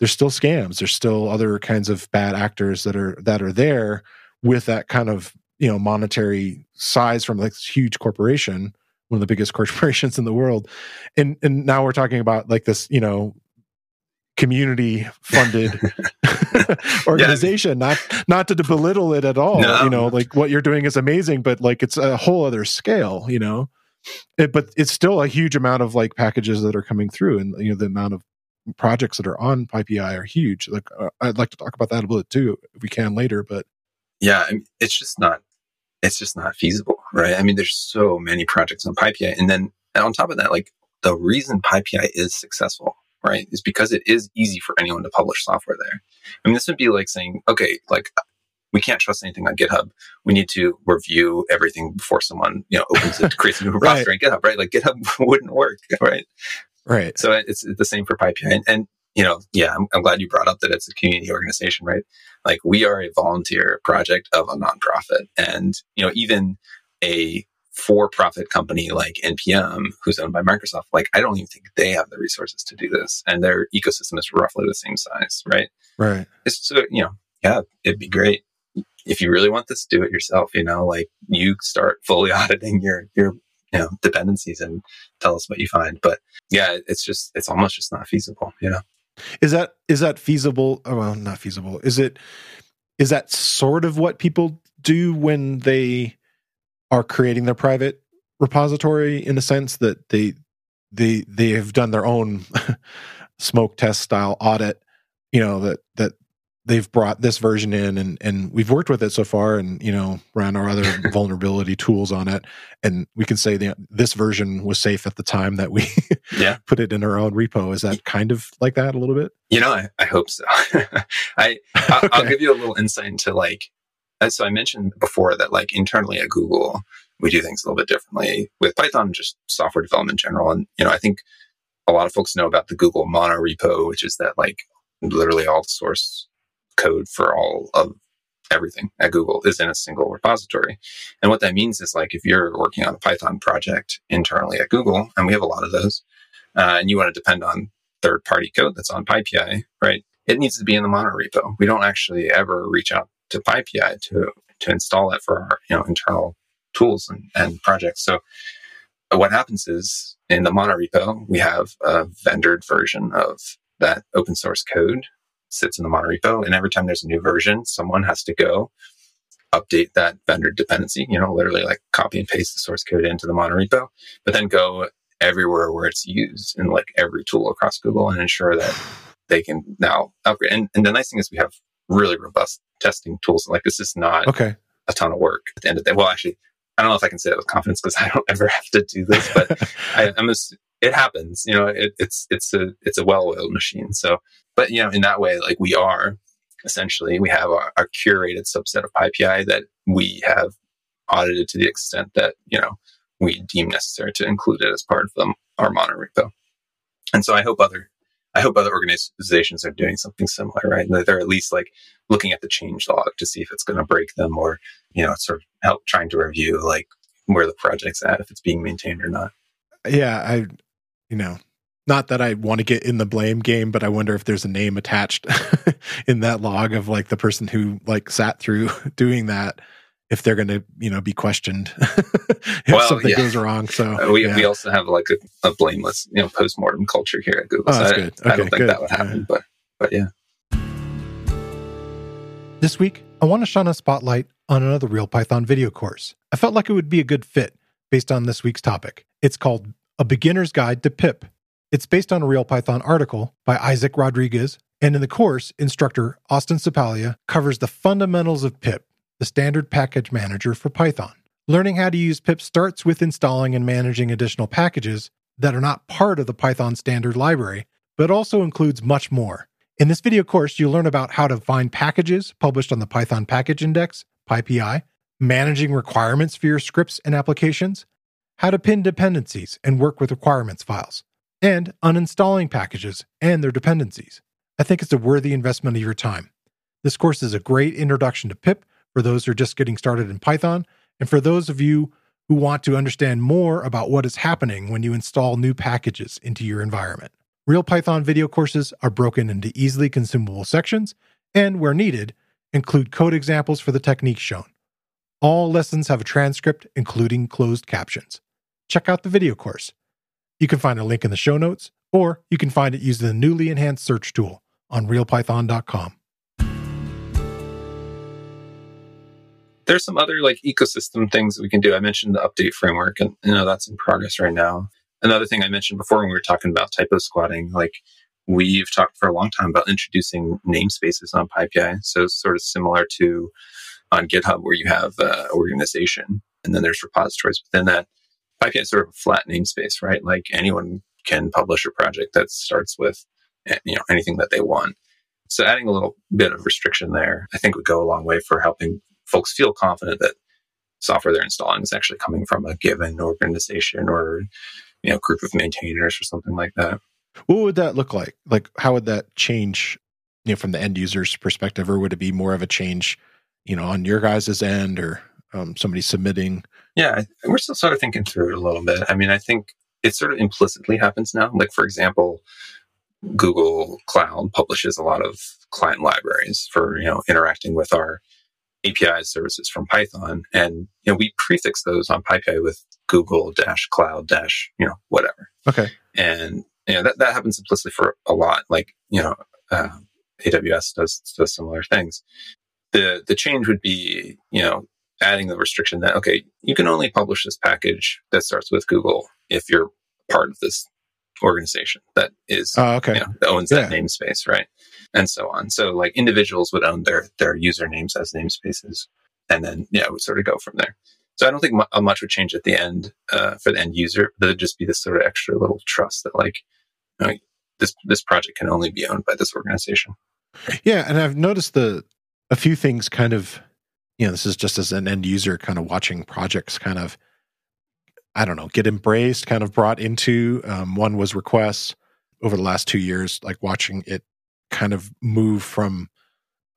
there's still scams. There's still other kinds of bad actors that are, that are there with that kind of, you know, monetary size from like this huge corporation, one of the biggest corporations in the world. And, and now we're talking about like this, you know, community funded organization, yeah, I mean, not not to belittle it at all. No, you know, like what you're doing is amazing, but like it's a whole other scale, you know, it, but it's still a huge amount of like packages that are coming through, and you know, the amount of projects that are on PyPI are huge. Like uh, I'd like to talk about that a bit too, if we can later, but yeah, I mean, it's just not, it's just not feasible. Right. I mean, there's so many projects on PyPI. And then and on top of that, like the reason PyPI is successful, right, is because it is easy for anyone to publish software there. I mean, this would be like saying, okay, like we can't trust anything on GitHub. We need to review everything before someone, you know, opens it to create a new repository on GitHub, right? Like GitHub wouldn't work, right? Right. So it's the same for PyPI. And, and you know, yeah, I'm, I'm glad you brought up that it's a community organization, right? Like we are a volunteer project of a nonprofit, and you know, even a for-profit company like N P M, who's owned by Microsoft, like I don't even think they have the resources to do this, and their ecosystem is roughly the same size, right? Right. It's so, you know, yeah, it'd be great if you really want this, do it yourself. You know, like you start fully auditing your your you know dependencies and tell us what you find. But yeah, it's just it's almost just not feasible. You know, is that is that feasible? Oh, well, not feasible. Is it? Is that sort of what people do when they are creating their private repository, in the sense that they they they have done their own smoke test style audit, you know, that that they've brought this version in and and we've worked with it so far, and you know, ran our other vulnerability tools on it, and we can say that this version was safe at the time that we yeah. put it in our own repo. Is that kind of like that a little bit? You know, I, I hope so. I I'll, okay. I'll give you a little insight into like. So I mentioned before that like internally at Google, we do things a little bit differently with Python and just software development in general. And, you know, I think a lot of folks know about the Google mono repo, which is that like literally all the source code for all of everything at Google is in a single repository. And what that means is like if you're working on a Python project internally at Google, and we have a lot of those, uh, and you want to depend on third-party code that's on PyPI, right? It needs to be in the mono repo. We don't actually ever reach out to PyPI to to install it for our you know internal tools and, and projects. So what happens is in the mono repo, we have a vendored version of that open source code sits in the mono repo, and every time there's a new version, someone has to go update that vendored dependency. You know, literally like copy and paste the source code into the mono repo, but then go everywhere where it's used in like every tool across Google and ensure that they can now upgrade. And, and the nice thing is we have really robust testing tools. Like this is not okay. a ton of work at the end of the day. Well, actually, I don't know if I can say that with confidence because I don't ever have to do this, but I, I'm a, it happens, you know, it, it's, it's a, it's a well-oiled machine. So, but you know, in that way, like we are essentially, we have a, a curated subset of PyPI that we have audited to the extent that, you know, we deem necessary to include it as part of the, our mono repo. And so I hope other I hope other organizations are doing something similar, right? And they're at least like looking at the change log to see if it's going to break them, or, you know, sort of help trying to review like where the project's at, if it's being maintained or not. Yeah. I, you know, not that I want to get in the blame game, but I wonder if there's a name attached in that log of like the person who like sat through doing that, if they're going to, you know, be questioned if well, something yeah. goes wrong. So uh, we yeah. we also have like a, a blameless, you know, postmortem culture here at Google. Oh, so that's I, good. Okay, I don't think good. that would happen, yeah. but but yeah. This week, I want to shine a spotlight on another Real Python video course. I felt like it would be a good fit based on this week's topic. It's called A Beginner's Guide to Pip. It's based on a Real Python article by Isaac Rodriguez, and in the course, instructor Austin Sepalia covers the fundamentals of pip, the standard package manager for Python. Learning how to use pip starts with installing and managing additional packages that are not part of the Python standard library, but also includes much more. In this video course, you'll learn about how to find packages published on the Python Package Index, PyPI, managing requirements for your scripts and applications, how to pin dependencies and work with requirements files, and uninstalling packages and their dependencies. I think it's a worthy investment of your time. This course is a great introduction to pip for those who are just getting started in Python, and for those of you who want to understand more about what is happening when you install new packages into your environment. Real Python video courses are broken into easily consumable sections, and where needed, include code examples for the techniques shown. All lessons have a transcript, including closed captions. Check out the video course. You can find a link in the show notes, or you can find it using the newly enhanced search tool on real python dot com. There's some other like ecosystem things that we can do. I mentioned the update framework, and you know that's in progress right now. Another thing I mentioned before when we were talking about typo squatting, like we've talked for a long time about introducing namespaces on PyPI. So it's sort of similar to on GitHub where you have uh, organization and then there's repositories within that. PyPI is sort of a flat namespace, right? Like anyone can publish a project that starts with you know anything that they want. So adding a little bit of restriction there, I think would go a long way for helping folks feel confident that software they're installing is actually coming from a given organization or you know group of maintainers or something like that. What would that look like? Like how would that change you know, from the end user's perspective, or would it be more of a change you know, on your guys' end or um, somebody submitting? Yeah, we're still sort of thinking through it a little bit. I mean, I think it sort of implicitly happens now. Like, for example, Google Cloud publishes a lot of client libraries for you know interacting with our A P I services from Python, and you know we prefix those on PyPI with Google dash cloud dash you know whatever. Okay, and you know that that happens implicitly for a lot. Like you know, uh, A W S does does similar things. The the change would be you know adding the restriction that okay you can only publish this package that starts with Google if you're part of this organization that is uh, okay. you know, that owns yeah. that namespace, right? And so on. So like individuals would own their their usernames as namespaces, and then yeah, it would sort of go from there. So I don't think mu- much would change at the end uh, for the end user. There'd just be this sort of extra little trust that like you know, this this project can only be owned by this organization. Yeah, and I've noticed the a few things kind of you know this is just as an end user kind of watching projects kind of I don't know, get embraced, kind of brought into. Um, one was requests over the last two years, like watching it kind of move from,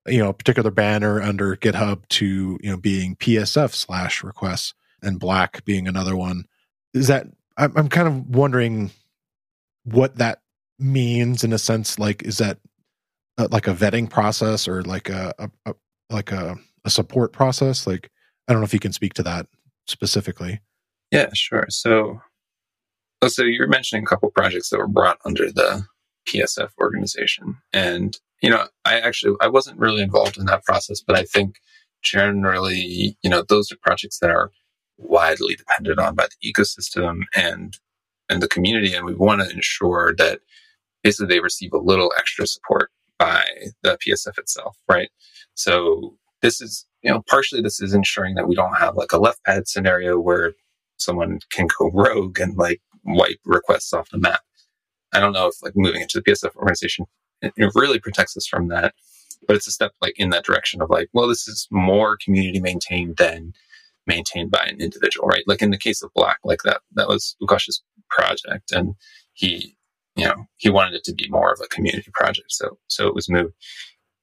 you know, a particular banner under GitHub to, you know, being P S F slash requests and black being another one. Is that, I'm, I'm kind of wondering what that means in a sense, like, is that uh, like a vetting process or like a, a, a like a, a support process? Like, I don't know if you can speak to that specifically. Yeah, sure. So, so you're mentioning a couple projects that were brought under the P S F organization, and you know, I actually I wasn't really involved in that process, but I think generally, you know, those are projects that are widely depended on by the ecosystem and and the community, and we want to ensure that basically they receive a little extra support by the P S F itself, right? So this is you know partially this is ensuring that we don't have like a left-pad scenario where someone can go rogue and like wipe requests off the map. I don't know if like moving into the P S F organization, it, it really protects us from that, but it's a step like in that direction of like, well, this is more community maintained than maintained by an individual, right? Like in the case of Black, like that, that was Lukash's project, and he, you know, he wanted it to be more of a community project. So, so it was moved.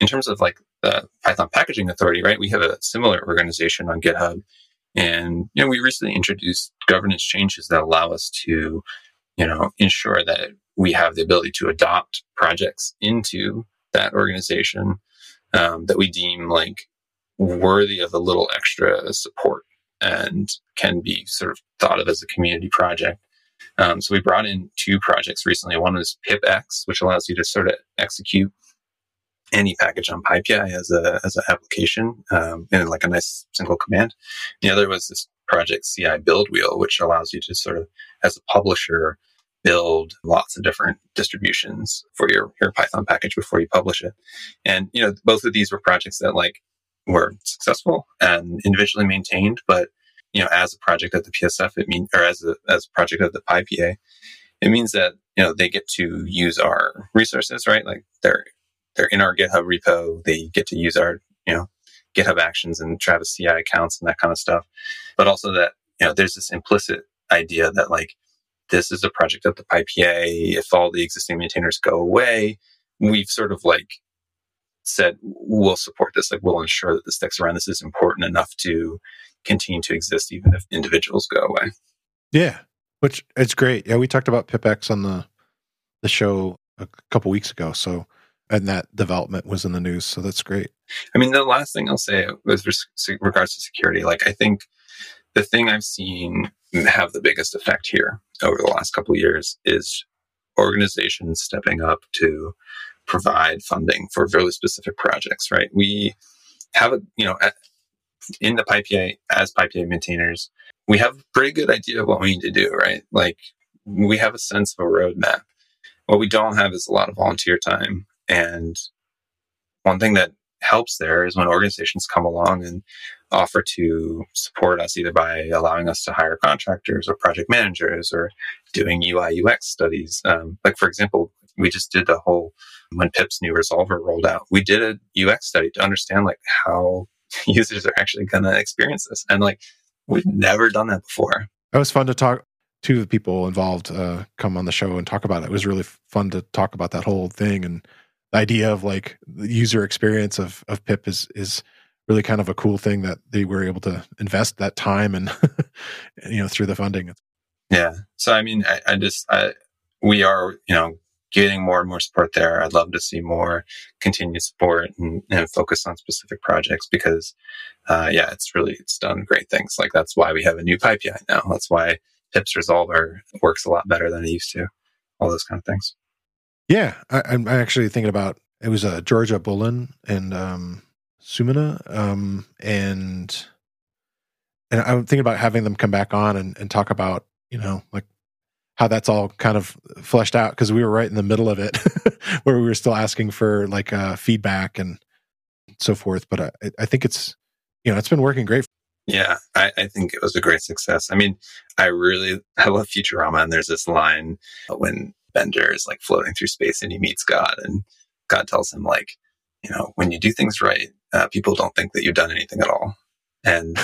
In terms of like the Python Packaging Authority, right? We have a similar organization on GitHub. And, you know, we recently introduced governance changes that allow us to, you know, ensure that we have the ability to adopt projects into that organization um, that we deem like worthy of a little extra support and can be sort of thought of as a community project. Um, so we brought in two projects recently. One was pipx, which allows you to sort of execute any package on PyPI as a as an application um, in like a nice single command. The other was this project C I build wheel, which allows you to sort of, as a publisher, build lots of different distributions for your, your Python package before you publish it. And you know, both of these were projects that like were successful and individually maintained, but you know, as a project of the P S F, it means, or as a as a project of the PyPA, it means that you know they get to use our resources, right? Like they're They're in our GitHub repo. They get to use our, you know, GitHub Actions and Travis C I accounts and that kind of stuff. But also that, you know, there's this implicit idea that like, this is a project of the PyPA. If all the existing maintainers go away, we've sort of like said, we'll support this. Like we'll ensure that this sticks around. This is important enough to continue to exist even if individuals go away. Yeah, which it's great. Yeah, we talked about pipx on the the show a couple weeks ago. So, and that development was in the news. So that's great. I mean, the last thing I'll say with regards to security, like I think the thing I've seen have the biggest effect here over the last couple of years is organizations stepping up to provide funding for really specific projects, right? We have, a you know, in the PyPA, as PyPA maintainers, we have a pretty good idea of what we need to do, right? Like, we have a sense of a roadmap. What we don't have is a lot of volunteer time. And one thing that helps there is when organizations come along and offer to support us either by allowing us to hire contractors or project managers or doing U I U X studies. Um, like, for example, we just did the whole, when Pip's new resolver rolled out, we did a U X study to understand like how users are actually going to experience this. And like, we've never done that before. It was fun to talk to the people involved, uh, come on the show and talk about it. It was really fun to talk about that whole thing. And the idea of like the user experience of, of Pip is, is really kind of a cool thing that they were able to invest that time and, you know, through the funding. Yeah. So, I mean, I, I just, I, we are, you know, getting more and more support there. I'd love to see more continued support and, and focus on specific projects because, uh, yeah, it's really, it's done great things. Like that's why we have a new PyPI now. That's why Pip's resolver works a lot better than it used to, all those kind of things. Yeah. I, I'm actually thinking about, it was uh, Georgia Bullen and, um, Sumana, um, and and I'm thinking about having them come back on and, and talk about, you know, like how that's all kind of fleshed out because we were right in the middle of it where we were still asking for like uh, feedback and so forth. But I, I think it's, you know, it's been working great. Yeah, I, I think it was a great success. I mean, I really, I love Futurama, and there's this line when Bender is like floating through space and he meets God, and God tells him like, you know, when you do things right, uh, people don't think that you've done anything at all. And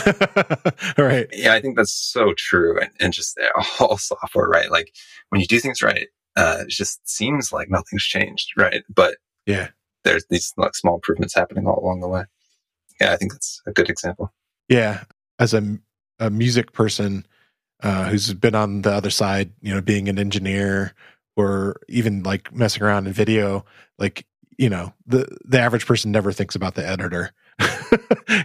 right. Yeah, I think that's so true. And, and just all software, right? Like when you do things right, uh, it just seems like nothing's changed, right? But yeah, there's these like small improvements happening all along the way. Yeah, I think that's a good example. Yeah. As a, a music person uh, who's been on the other side, you know, being an engineer or even like messing around in video, like, you know, the, the average person never thinks about the editor,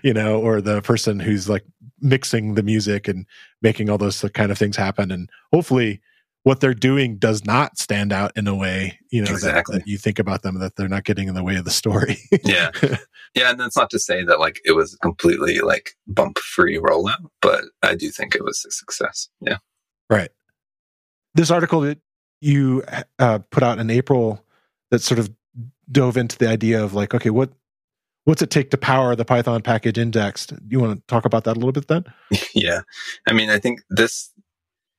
you know, or the person who's like mixing the music and making all those kind of things happen. And hopefully what they're doing does not stand out in a way, you know, exactly. that, that you think about them, that they're not getting in the way of the story. yeah. Yeah. And that's not to say that like it was a completely like bump free rollout, but I do think it was a success. Yeah. Right. This article that you uh, put out in April that sort of dove into the idea of like, okay, what what's it take to power the Python package index? Do you want to talk about that a little bit then? Yeah. I mean, I think this,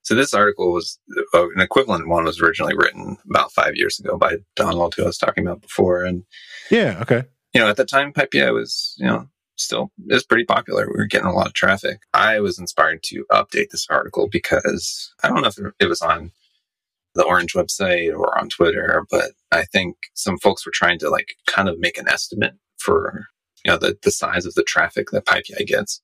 so this article was, uh, an equivalent one was originally written about five years ago by Donald, who I was talking about before. And yeah, okay. You know, at the time, PyPI was, you know, still, it was pretty popular. We were getting a lot of traffic. I was inspired to update this article because I don't know if it was on the Orange website or on Twitter, but I think some folks were trying to like kind of make an estimate for, you know, the, the size of the traffic that PyPI gets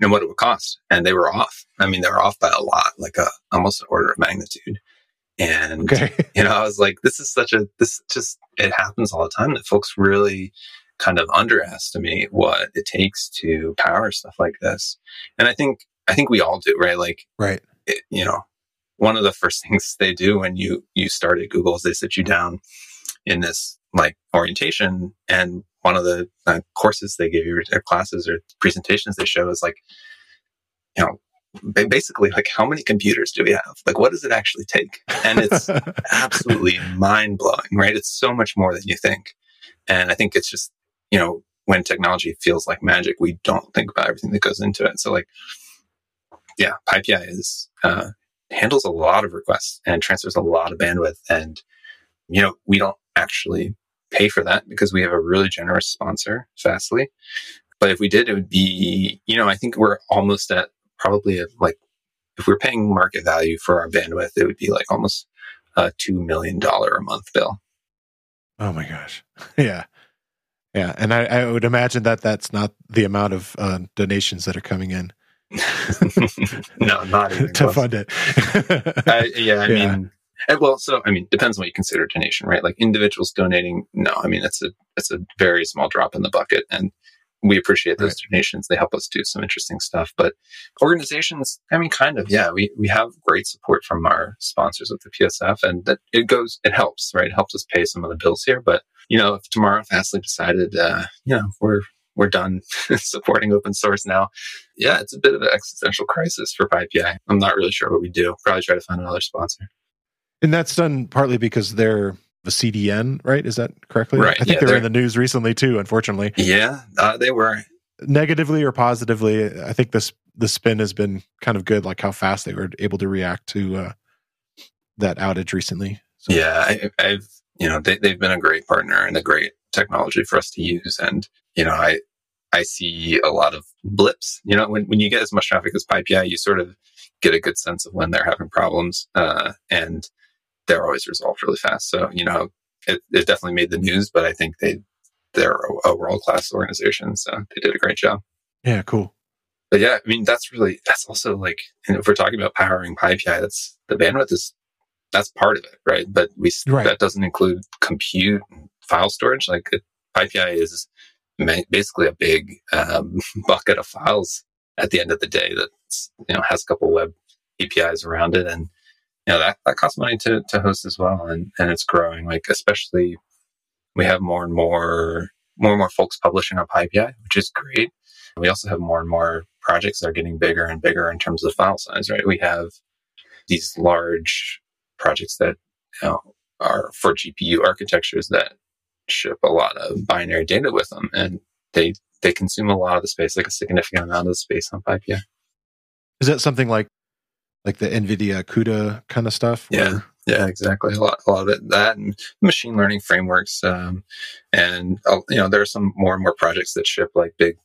and what it would cost. And they were off. I mean, they were off by a lot, like a, almost an order of magnitude. And, okay. you know, I was like, this is such a, this just, it happens all the time that folks really kind of underestimate what it takes to power stuff like this. And I think, I think we all do, right? Like, right. It, you know, one of the first things they do when you, you start at Google is they sit you down in this like orientation. And one of the uh, courses they give you or classes or presentations they show is like, you know, basically like how many computers do we have? Like, what does it actually take? And it's absolutely mind blowing, right? It's so much more than you think. And I think it's just, you know, when technology feels like magic, we don't think about everything that goes into it. So like, yeah, PyPI is, uh, handles a lot of requests and transfers a lot of bandwidth. And, you know, we don't actually pay for that because we have a really generous sponsor, Fastly, But if we did, it would be, you know, I think we're almost at probably a, like, if we're paying market value for our bandwidth, it would be like almost a two million dollars a month bill. Oh my gosh. Yeah. Yeah. And I, I would imagine that that's not the amount of uh, donations that are coming in. No, not even to close. Fund it. I, yeah. I yeah. mean, well, so, I mean, depends on what you consider donation, right? Like individuals donating. No, I mean, it's a, it's a very small drop in the bucket, and we appreciate those right. donations. They help us do some interesting stuff, but organizations, I mean, kind of, yeah, we, we have great support from our sponsors at the P S F, and that it goes, it helps, right? It helps us pay some of the bills here, but you know, if tomorrow Fastly decided, uh, you know, we're, we're done supporting open source now. Yeah, it's a bit of an existential crisis for PyPA. I'm not really sure what we do. Probably try to find another sponsor. And that's done partly because they're a C D N, right? Is that correctly? Right. I think yeah, they were in the news recently too, unfortunately. Yeah, uh, they were. Negatively or positively, I think this the spin has been kind of good, like how fast they were able to react to uh, that outage recently. So. Yeah, I, I've you know they, they've been a great partner and a great technology for us to use, and you know I I see a lot of blips. You know, when when you get as much traffic as PyPI, you sort of get a good sense of when they're having problems, uh, and they're always resolved really fast. So, you know, it, it definitely made the news, but I think they, they're a, a world-class organization. So they did a great job. Yeah, cool. But yeah, I mean, that's really, that's also like, you know, if we're talking about powering PyPI, that's the bandwidth is, that's part of it, right? But we right. that doesn't include compute and file storage. Like it, PyPI is ma- basically a big um, bucket of files at the end of the day that, you know, has a couple web A P Is around it. And you know, that, that costs money to, to host as well. And, and it's growing, like, especially we have more and more, more and more folks publishing on PyPI, which is great. And we also have more and more projects that are getting bigger and bigger in terms of file size, right? We have these large projects that, you know, are for G P U architectures that ship a lot of binary data with them. And they, they consume a lot of the space, like a significant amount of the space on PyPI. Is that something like Like the NVIDIA CUDA kind of stuff? Yeah, or? yeah, exactly. A lot, a lot of it, that and machine learning frameworks. Um, and, uh, you know, there are some more and more projects that ship like big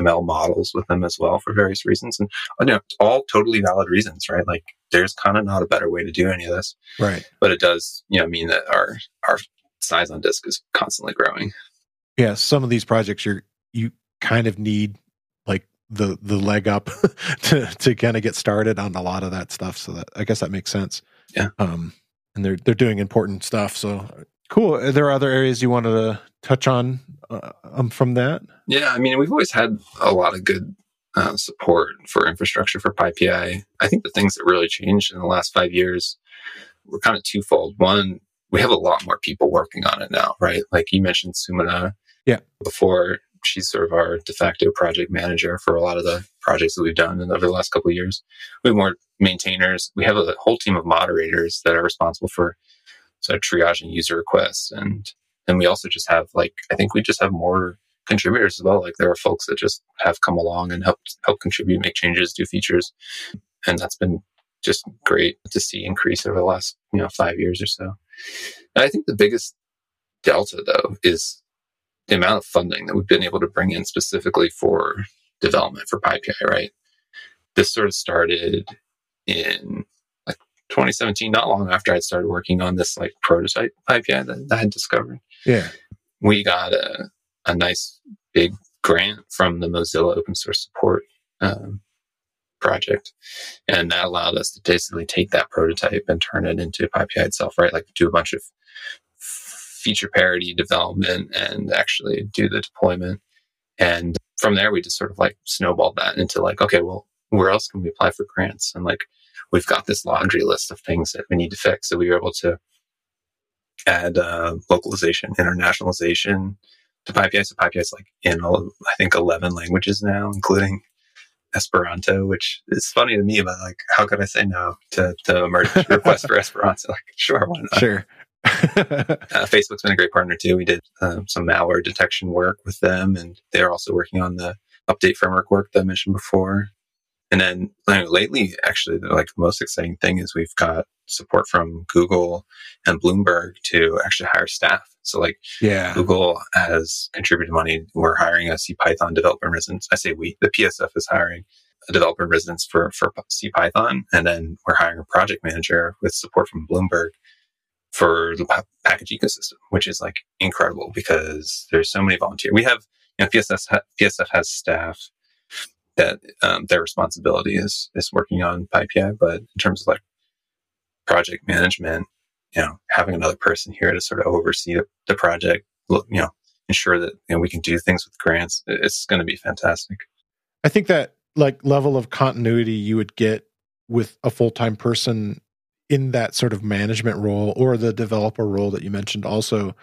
M L models with them as well for various reasons. And, you know, all totally valid reasons, right? Like there's kind of not a better way to do any of this. Right. But it does, you know, mean that our, our size on disk is constantly growing. Yeah, some of these projects you're, you kind of need the the leg up to, to kind of get started on a lot of that stuff. So that, I guess that makes sense. Yeah. Um, and they're, they're doing important stuff. So cool. Are there other areas you wanted to touch on uh, um, from that? Yeah. I mean, we've always had a lot of good uh, support for infrastructure for PyPI. I think the things that really changed in the last five years were kind of twofold. One, we have a lot more people working on it now, right? Like you mentioned Sumana yeah. before. She's sort of our de facto project manager for a lot of the projects that we've done over the last couple of years. We have more maintainers. We have a whole team of moderators that are responsible for sort of triaging user requests. And then we also just have like, I think we just have more contributors as well. Like there are folks that just have come along and helped help contribute, make changes, do features. And that's been just great to see increase over the last, you know, five years or so. And I think the biggest delta though is the amount of funding that we've been able to bring in specifically for development for PyPI, right? This sort of started in like twenty seventeen, not long after I'd started working on this like prototype PyPI that, that I had discovered. Yeah. We got a, a nice big grant from the Mozilla Open Source Support um, project. And that allowed us to basically take that prototype and turn it into PyPI itself, right? Like do a bunch of feature parity development and actually do the deployment. And from there, we just sort of like snowballed that into like, okay, well, where else can we apply for grants? And like, we've got this laundry list of things that we need to fix. So we were able to add uh, localization, internationalization to PyPI. So PyPI is like in, I think, eleven languages now, including Esperanto, which is funny to me about like, how could I say no to, to a merge request for Esperanto? Like, sure, why not? Sure. uh, Facebook's been a great partner too. We did um, some malware detection work with them, and they're also working on the update framework work that I mentioned before. And then like, lately, actually, the, like the most exciting thing is we've got support from Google and Bloomberg to actually hire staff. So like yeah. Google has contributed money. We're hiring a CPython developer in residence. I say we, the P S F is hiring a developer in residence for, for CPython. And then we're hiring a project manager with support from Bloomberg for the package ecosystem, which is like incredible because there's so many volunteers. We have, you know, P S F, ha- P S F has staff that um, their responsibility is is working on PyPA, but in terms of like project management, you know, having another person here to sort of oversee the, the project, look, you know, ensure that you know, we can do things with grants, it's going to be fantastic. I think that like level of continuity you would get with a full-time person in that sort of management role or the developer role that you mentioned also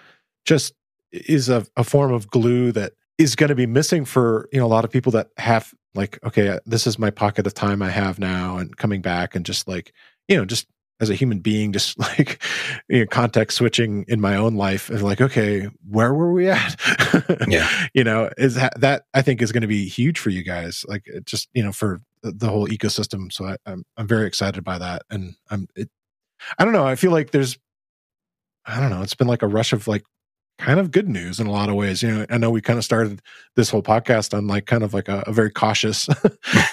just is a, a form of glue that is going to be missing for, you know, a lot of people that have like, okay, this is my pocket of time I have now and coming back and just like, you know, just as a human being, just like, you know, context switching in my own life is like, okay, where were we at? Yeah. You know, is that, that I think is going to be huge for you guys. Like it just, you know, for the whole ecosystem. So I, I'm, I'm very excited by that. And I'm, it, I don't know. I feel like there's, I don't know. It's been like a rush of like, kind of good news in a lot of ways. You know, I know we kind of started this whole podcast on like kind of like a, a very cautious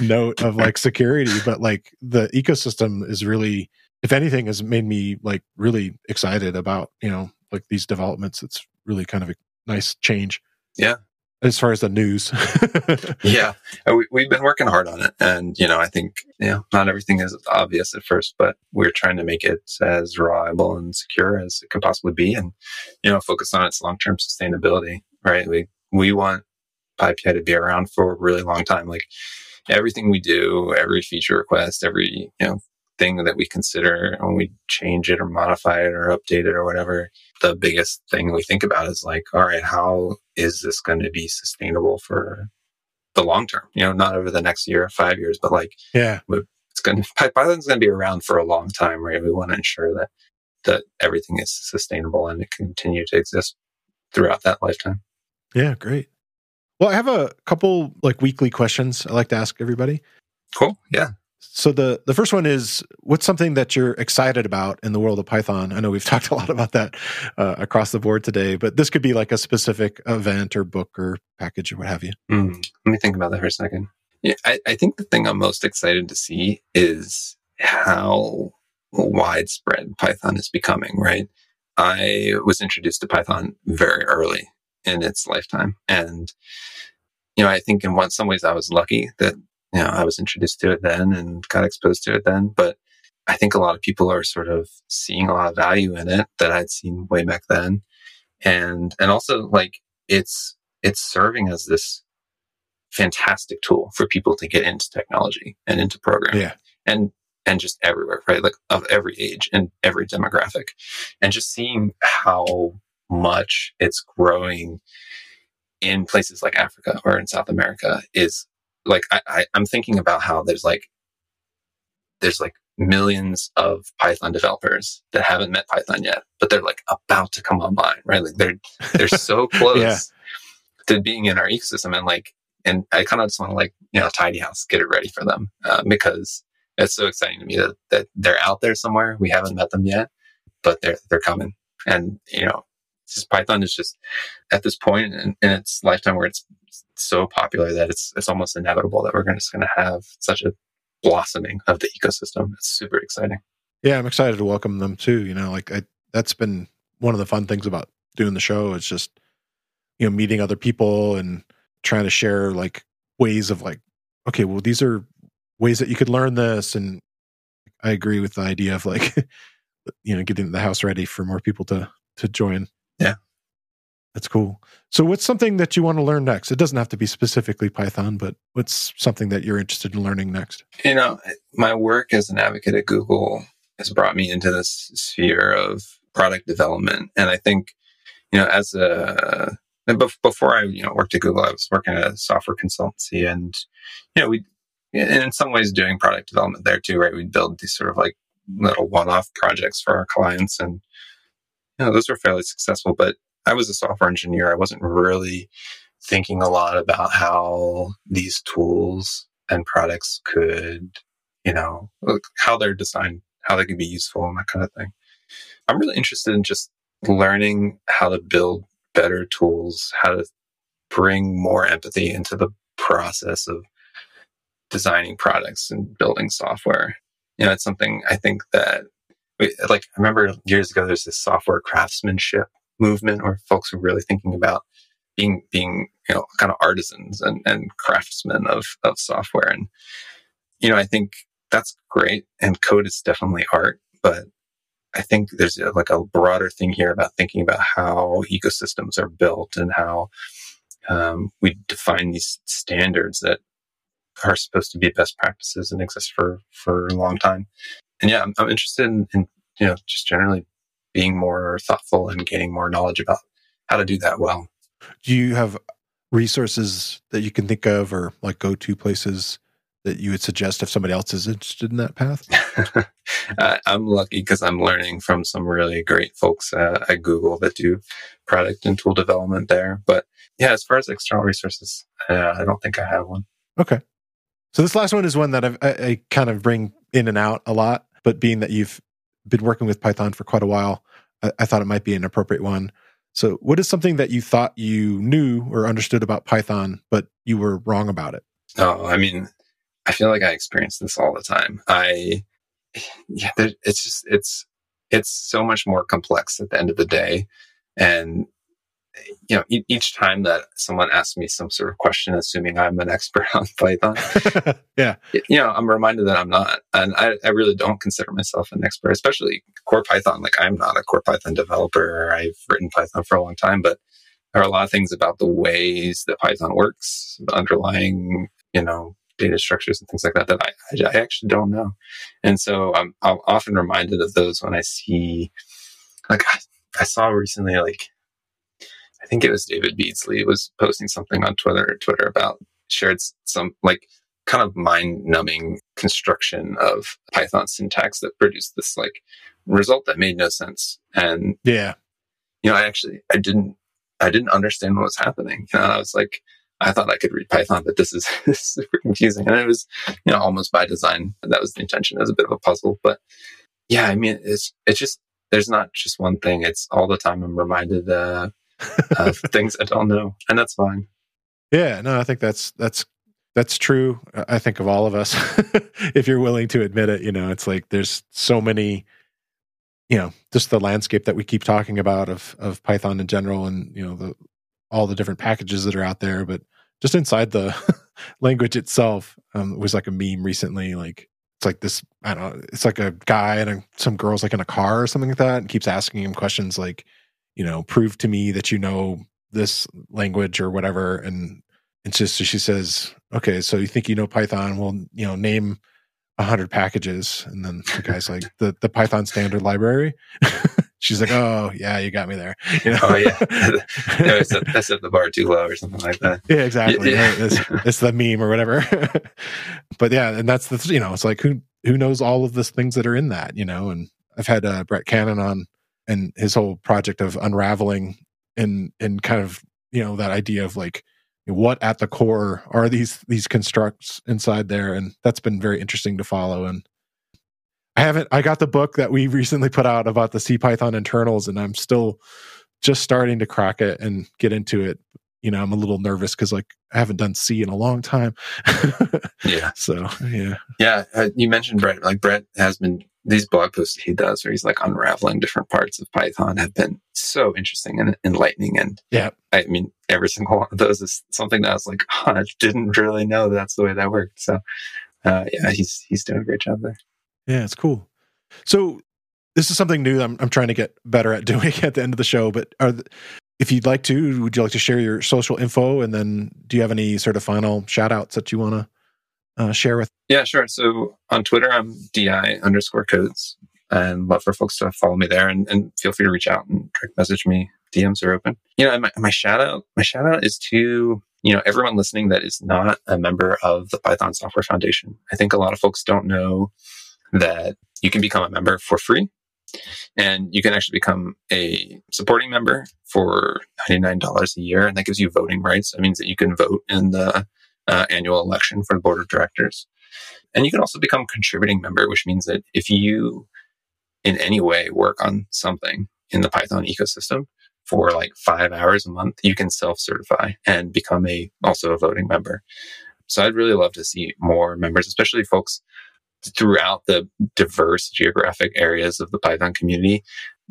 note of like security, but like the ecosystem is really, if anything, has made me like really excited about, you know, like these developments. It's really kind of a nice change. Yeah. As far as the news. Yeah. We, we've been working hard on it. And, you know, I think, you know, not everything is obvious at first, but we're trying to make it as reliable and secure as it can possibly be and, you know, focus on its long-term sustainability, right? We, we want PyPI to be around for a really long time. Like everything we do, every feature request, every, you know, thing that we consider when we change it or modify it or update it or whatever, the biggest thing we think about is like, all right, how is this going to be sustainable for the long term? You know, not over the next year or five years, but like, yeah, it's going to, Python's going to be around for a long time, right? We want to ensure that that everything is sustainable and it continue to exist throughout that lifetime. Yeah, great. Well, I have a couple like weekly questions I like to ask everybody. Cool. Yeah. So the, the first one is, what's something that you're excited about in the world of Python? I know we've talked a lot about that uh, across the board today, but this could be like a specific event or book or package or what have you. Mm, let me think about that for a second. Yeah, I, I think the thing I'm most excited to see is how widespread Python is becoming, right? I was introduced to Python very early in its lifetime. And, you know, I think in one, some ways I was lucky that You know, I was introduced to it then and got exposed to it then, but I think a lot of people are sort of seeing a lot of value in it that I'd seen way back then. And, and also like it's, it's serving as this fantastic tool for people to get into technology and into programming yeah. and, and just everywhere, right? Like of every age and every demographic and just seeing how much it's growing in places like Africa or in South America is, Like I, I, I'm thinking about how there's like there's like millions of Python developers that haven't met Python yet, but they're like about to come online, right? Like they're they're so close yeah. to being in our ecosystem, and like and I kind of just want to like you know tidy house, get it ready for them uh, because it's so exciting to me that, that they're out there somewhere. We haven't met them yet, but they're they're coming, and you know, just Python is just at this point in, in its lifetime where it's so popular that it's it's almost inevitable that we're just going to have such a blossoming of the ecosystem. It's super exciting. Yeah, I'm excited to welcome them too. You know, like I, that's been one of the fun things about doing the show. It's just you know meeting other people and trying to share like ways of like, okay, well these are ways that you could learn this. And I agree with the idea of like you know getting the house ready for more people to to join. Yeah. That's cool. So what's something that you want to learn next? It doesn't have to be specifically Python, but what's something that you're interested in learning next? You know, my work as an advocate at Google has brought me into this sphere of product development. And I think, you know, as a, before I, you know, worked at Google, I was working at a software consultancy and, you know, we, and in some ways doing product development there too, right? We'd build these sort of like little one-off projects for our clients and, you know, those were fairly successful, but I was a software engineer. I wasn't really thinking a lot about how these tools and products could, you know, how they're designed, how they could be useful and that kind of thing. I'm really interested in just learning how to build better tools, how to bring more empathy into the process of designing products and building software. You know, it's something I think that, we, like, I remember years ago, there's this software craftsmanship movement where folks were really thinking about being, being, you know, kind of artisans and, and craftsmen of, of software. And, you know, I think that's great. And code is definitely art, but I think there's a, like a broader thing here about thinking about how ecosystems are built and how um, we define these standards that are supposed to be best practices and exist for, for a long time. And yeah, I'm, I'm interested in, in, you know, just generally being more thoughtful and gaining more knowledge about how to do that well. Do you have resources that you can think of or like go to places that you would suggest if somebody else is interested in that path? uh, I'm lucky because I'm learning from some really great folks uh, at Google that do product and tool development there. But yeah, as far as external resources, uh, I don't think I have one. Okay. So this last one is one that I've, I, I kind of bring in and out a lot, but being that you've been working with Python for quite a while, I, I thought it might be an appropriate one. So what is something that you thought you knew or understood about Python, but you were wrong about it? Oh, I mean, I feel like I experience this all the time. I, yeah, there, it's just, it's, it's so much more complex at the end of the day. And, you know, e- each time that someone asks me some sort of question, assuming I'm an expert on Python, yeah, you know, I'm reminded that I'm not. And I, I really don't consider myself an expert, especially core Python. Like, I'm not a core Python developer. I've written Python for a long time, but there are a lot of things about the ways that Python works, the underlying, you know, data structures and things like that, that I, I actually don't know. And so I'm, I'm often reminded of those when I see, like, I, I saw recently, like, I think it was David Beasley was posting something on Twitter Twitter about, shared some, like, kind of mind-numbing construction of Python syntax that produced this, like, result that made no sense. And, yeah, you know, I actually, I didn't, I didn't understand what was happening. You know, I was like, I thought I could read Python, but this is, this is super confusing. And it was, you know, almost by design. That was the intention. It was a bit of a puzzle. But yeah, I mean, it's it's just, there's not just one thing. It's all the time I'm reminded uh, of things I don't know. And that's fine. Yeah, no, I think that's that's that's true. I think of all of us. If you're willing to admit it, you know, it's like there's so many, you know, just the landscape that we keep talking about of of Python in general and, you know, the all the different packages that are out there, but just inside the language itself, um, it was like a meme recently. Like, it's like this, I don't know, it's like a guy and a, some girl's like in a car or something like that and keeps asking him questions like, you know, prove to me that you know this language or whatever. And it's just, so she says, okay, so you think you know Python? Well, you know, name a hundred packages. And then the guy's like, the, the Python standard library. She's like, oh, yeah, you got me there. You know? Oh, yeah. No, it's, I set the bar too low or something like that. Yeah, exactly. Yeah. Right? It's, it's the meme or whatever. But yeah, and that's the, you know, it's like, who who knows all of the things that are in that, you know? And I've had uh, Brett Cannon on and his whole project of unraveling and and kind of, you know, that idea of like, what at the core are these these constructs inside there? And that's been very interesting to follow. And I haven't, I got the book that we recently put out about the CPython internals, and I'm still just starting to crack it and get into it. You know, I'm a little nervous because, like, I haven't done C in a long time. Yeah. So, yeah. Yeah. Uh, you mentioned Brett. Like, Brett has been, these blog posts he does where he's like unraveling different parts of Python have been so interesting and enlightening. And yeah, I mean, every single one of those is something that I was like, oh, I didn't really know that's the way that worked. So, uh, yeah, he's, he's doing a great job there. Yeah, it's cool. So this is something new that I'm, I'm trying to get better at doing at the end of the show, but are the, if you'd like to, would you like to share your social info? And then do you have any sort of final shout outs that you want to uh, share with? Yeah, sure. So on Twitter, I'm DI underscore codes and love for folks to follow me there, and, and feel free to reach out and direct message me. D Ms are open. You know, my, my shout out, my shout out is to, you know, everyone listening that is not a member of the Python Software Foundation. I think a lot of folks don't know that you can become a member for free, and you can actually become a supporting member for ninety-nine dollars a year. And that gives you voting rights. That means that you can vote in the uh, annual election for the board of directors. And you can also become a contributing member, which means that if you in any way work on something in the Python ecosystem for like five hours a month, you can self-certify and become a also a voting member. So I'd really love to see more members, especially folks throughout the diverse geographic areas of the Python community,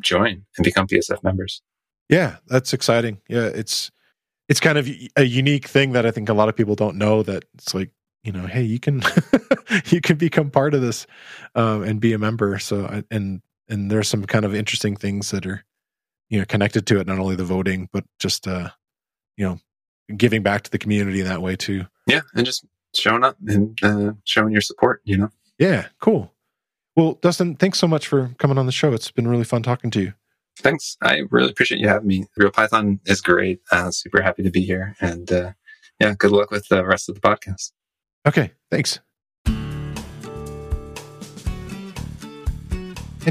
join and become P S F members. Yeah, that's exciting. Yeah, it's it's kind of a unique thing that I think a lot of people don't know, that it's like, you know, hey, you can you can become part of this um, and be a member. So and and there's some kind of interesting things that are, you know, connected to it, not only the voting, but just uh, you know, giving back to the community in that way too. Yeah, and just showing up and uh, showing your support, you know. Yeah, cool. Well, Dustin, thanks so much for coming on the show. It's been really fun talking to you. Thanks. I really appreciate you having me. Real Python is great. Uh, super happy to be here. And uh, yeah, good luck with the rest of the podcast. Okay, thanks. And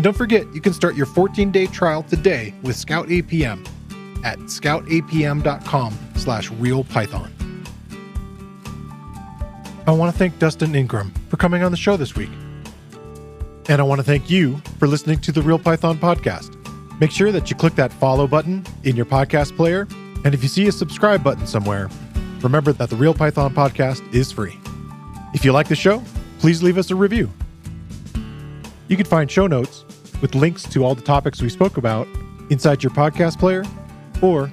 don't forget, you can start your fourteen-day trial today with Scout A P M at scout a p m dot com slash real python. I want to thank Dustin Ingram for coming on the show this week. And I want to thank you for listening to the Real Python Podcast. Make sure that you click that follow button in your podcast player. And if you see a subscribe button somewhere, remember that the Real Python Podcast is free. If you like the show, please leave us a review. You can find show notes with links to all the topics we spoke about inside your podcast player or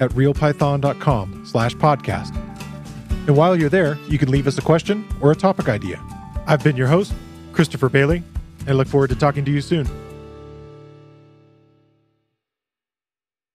at real python dot com slash podcast. And while you're there, you can leave us a question or a topic idea. I've been your host, Christopher Bailey, and I look forward to talking to you soon.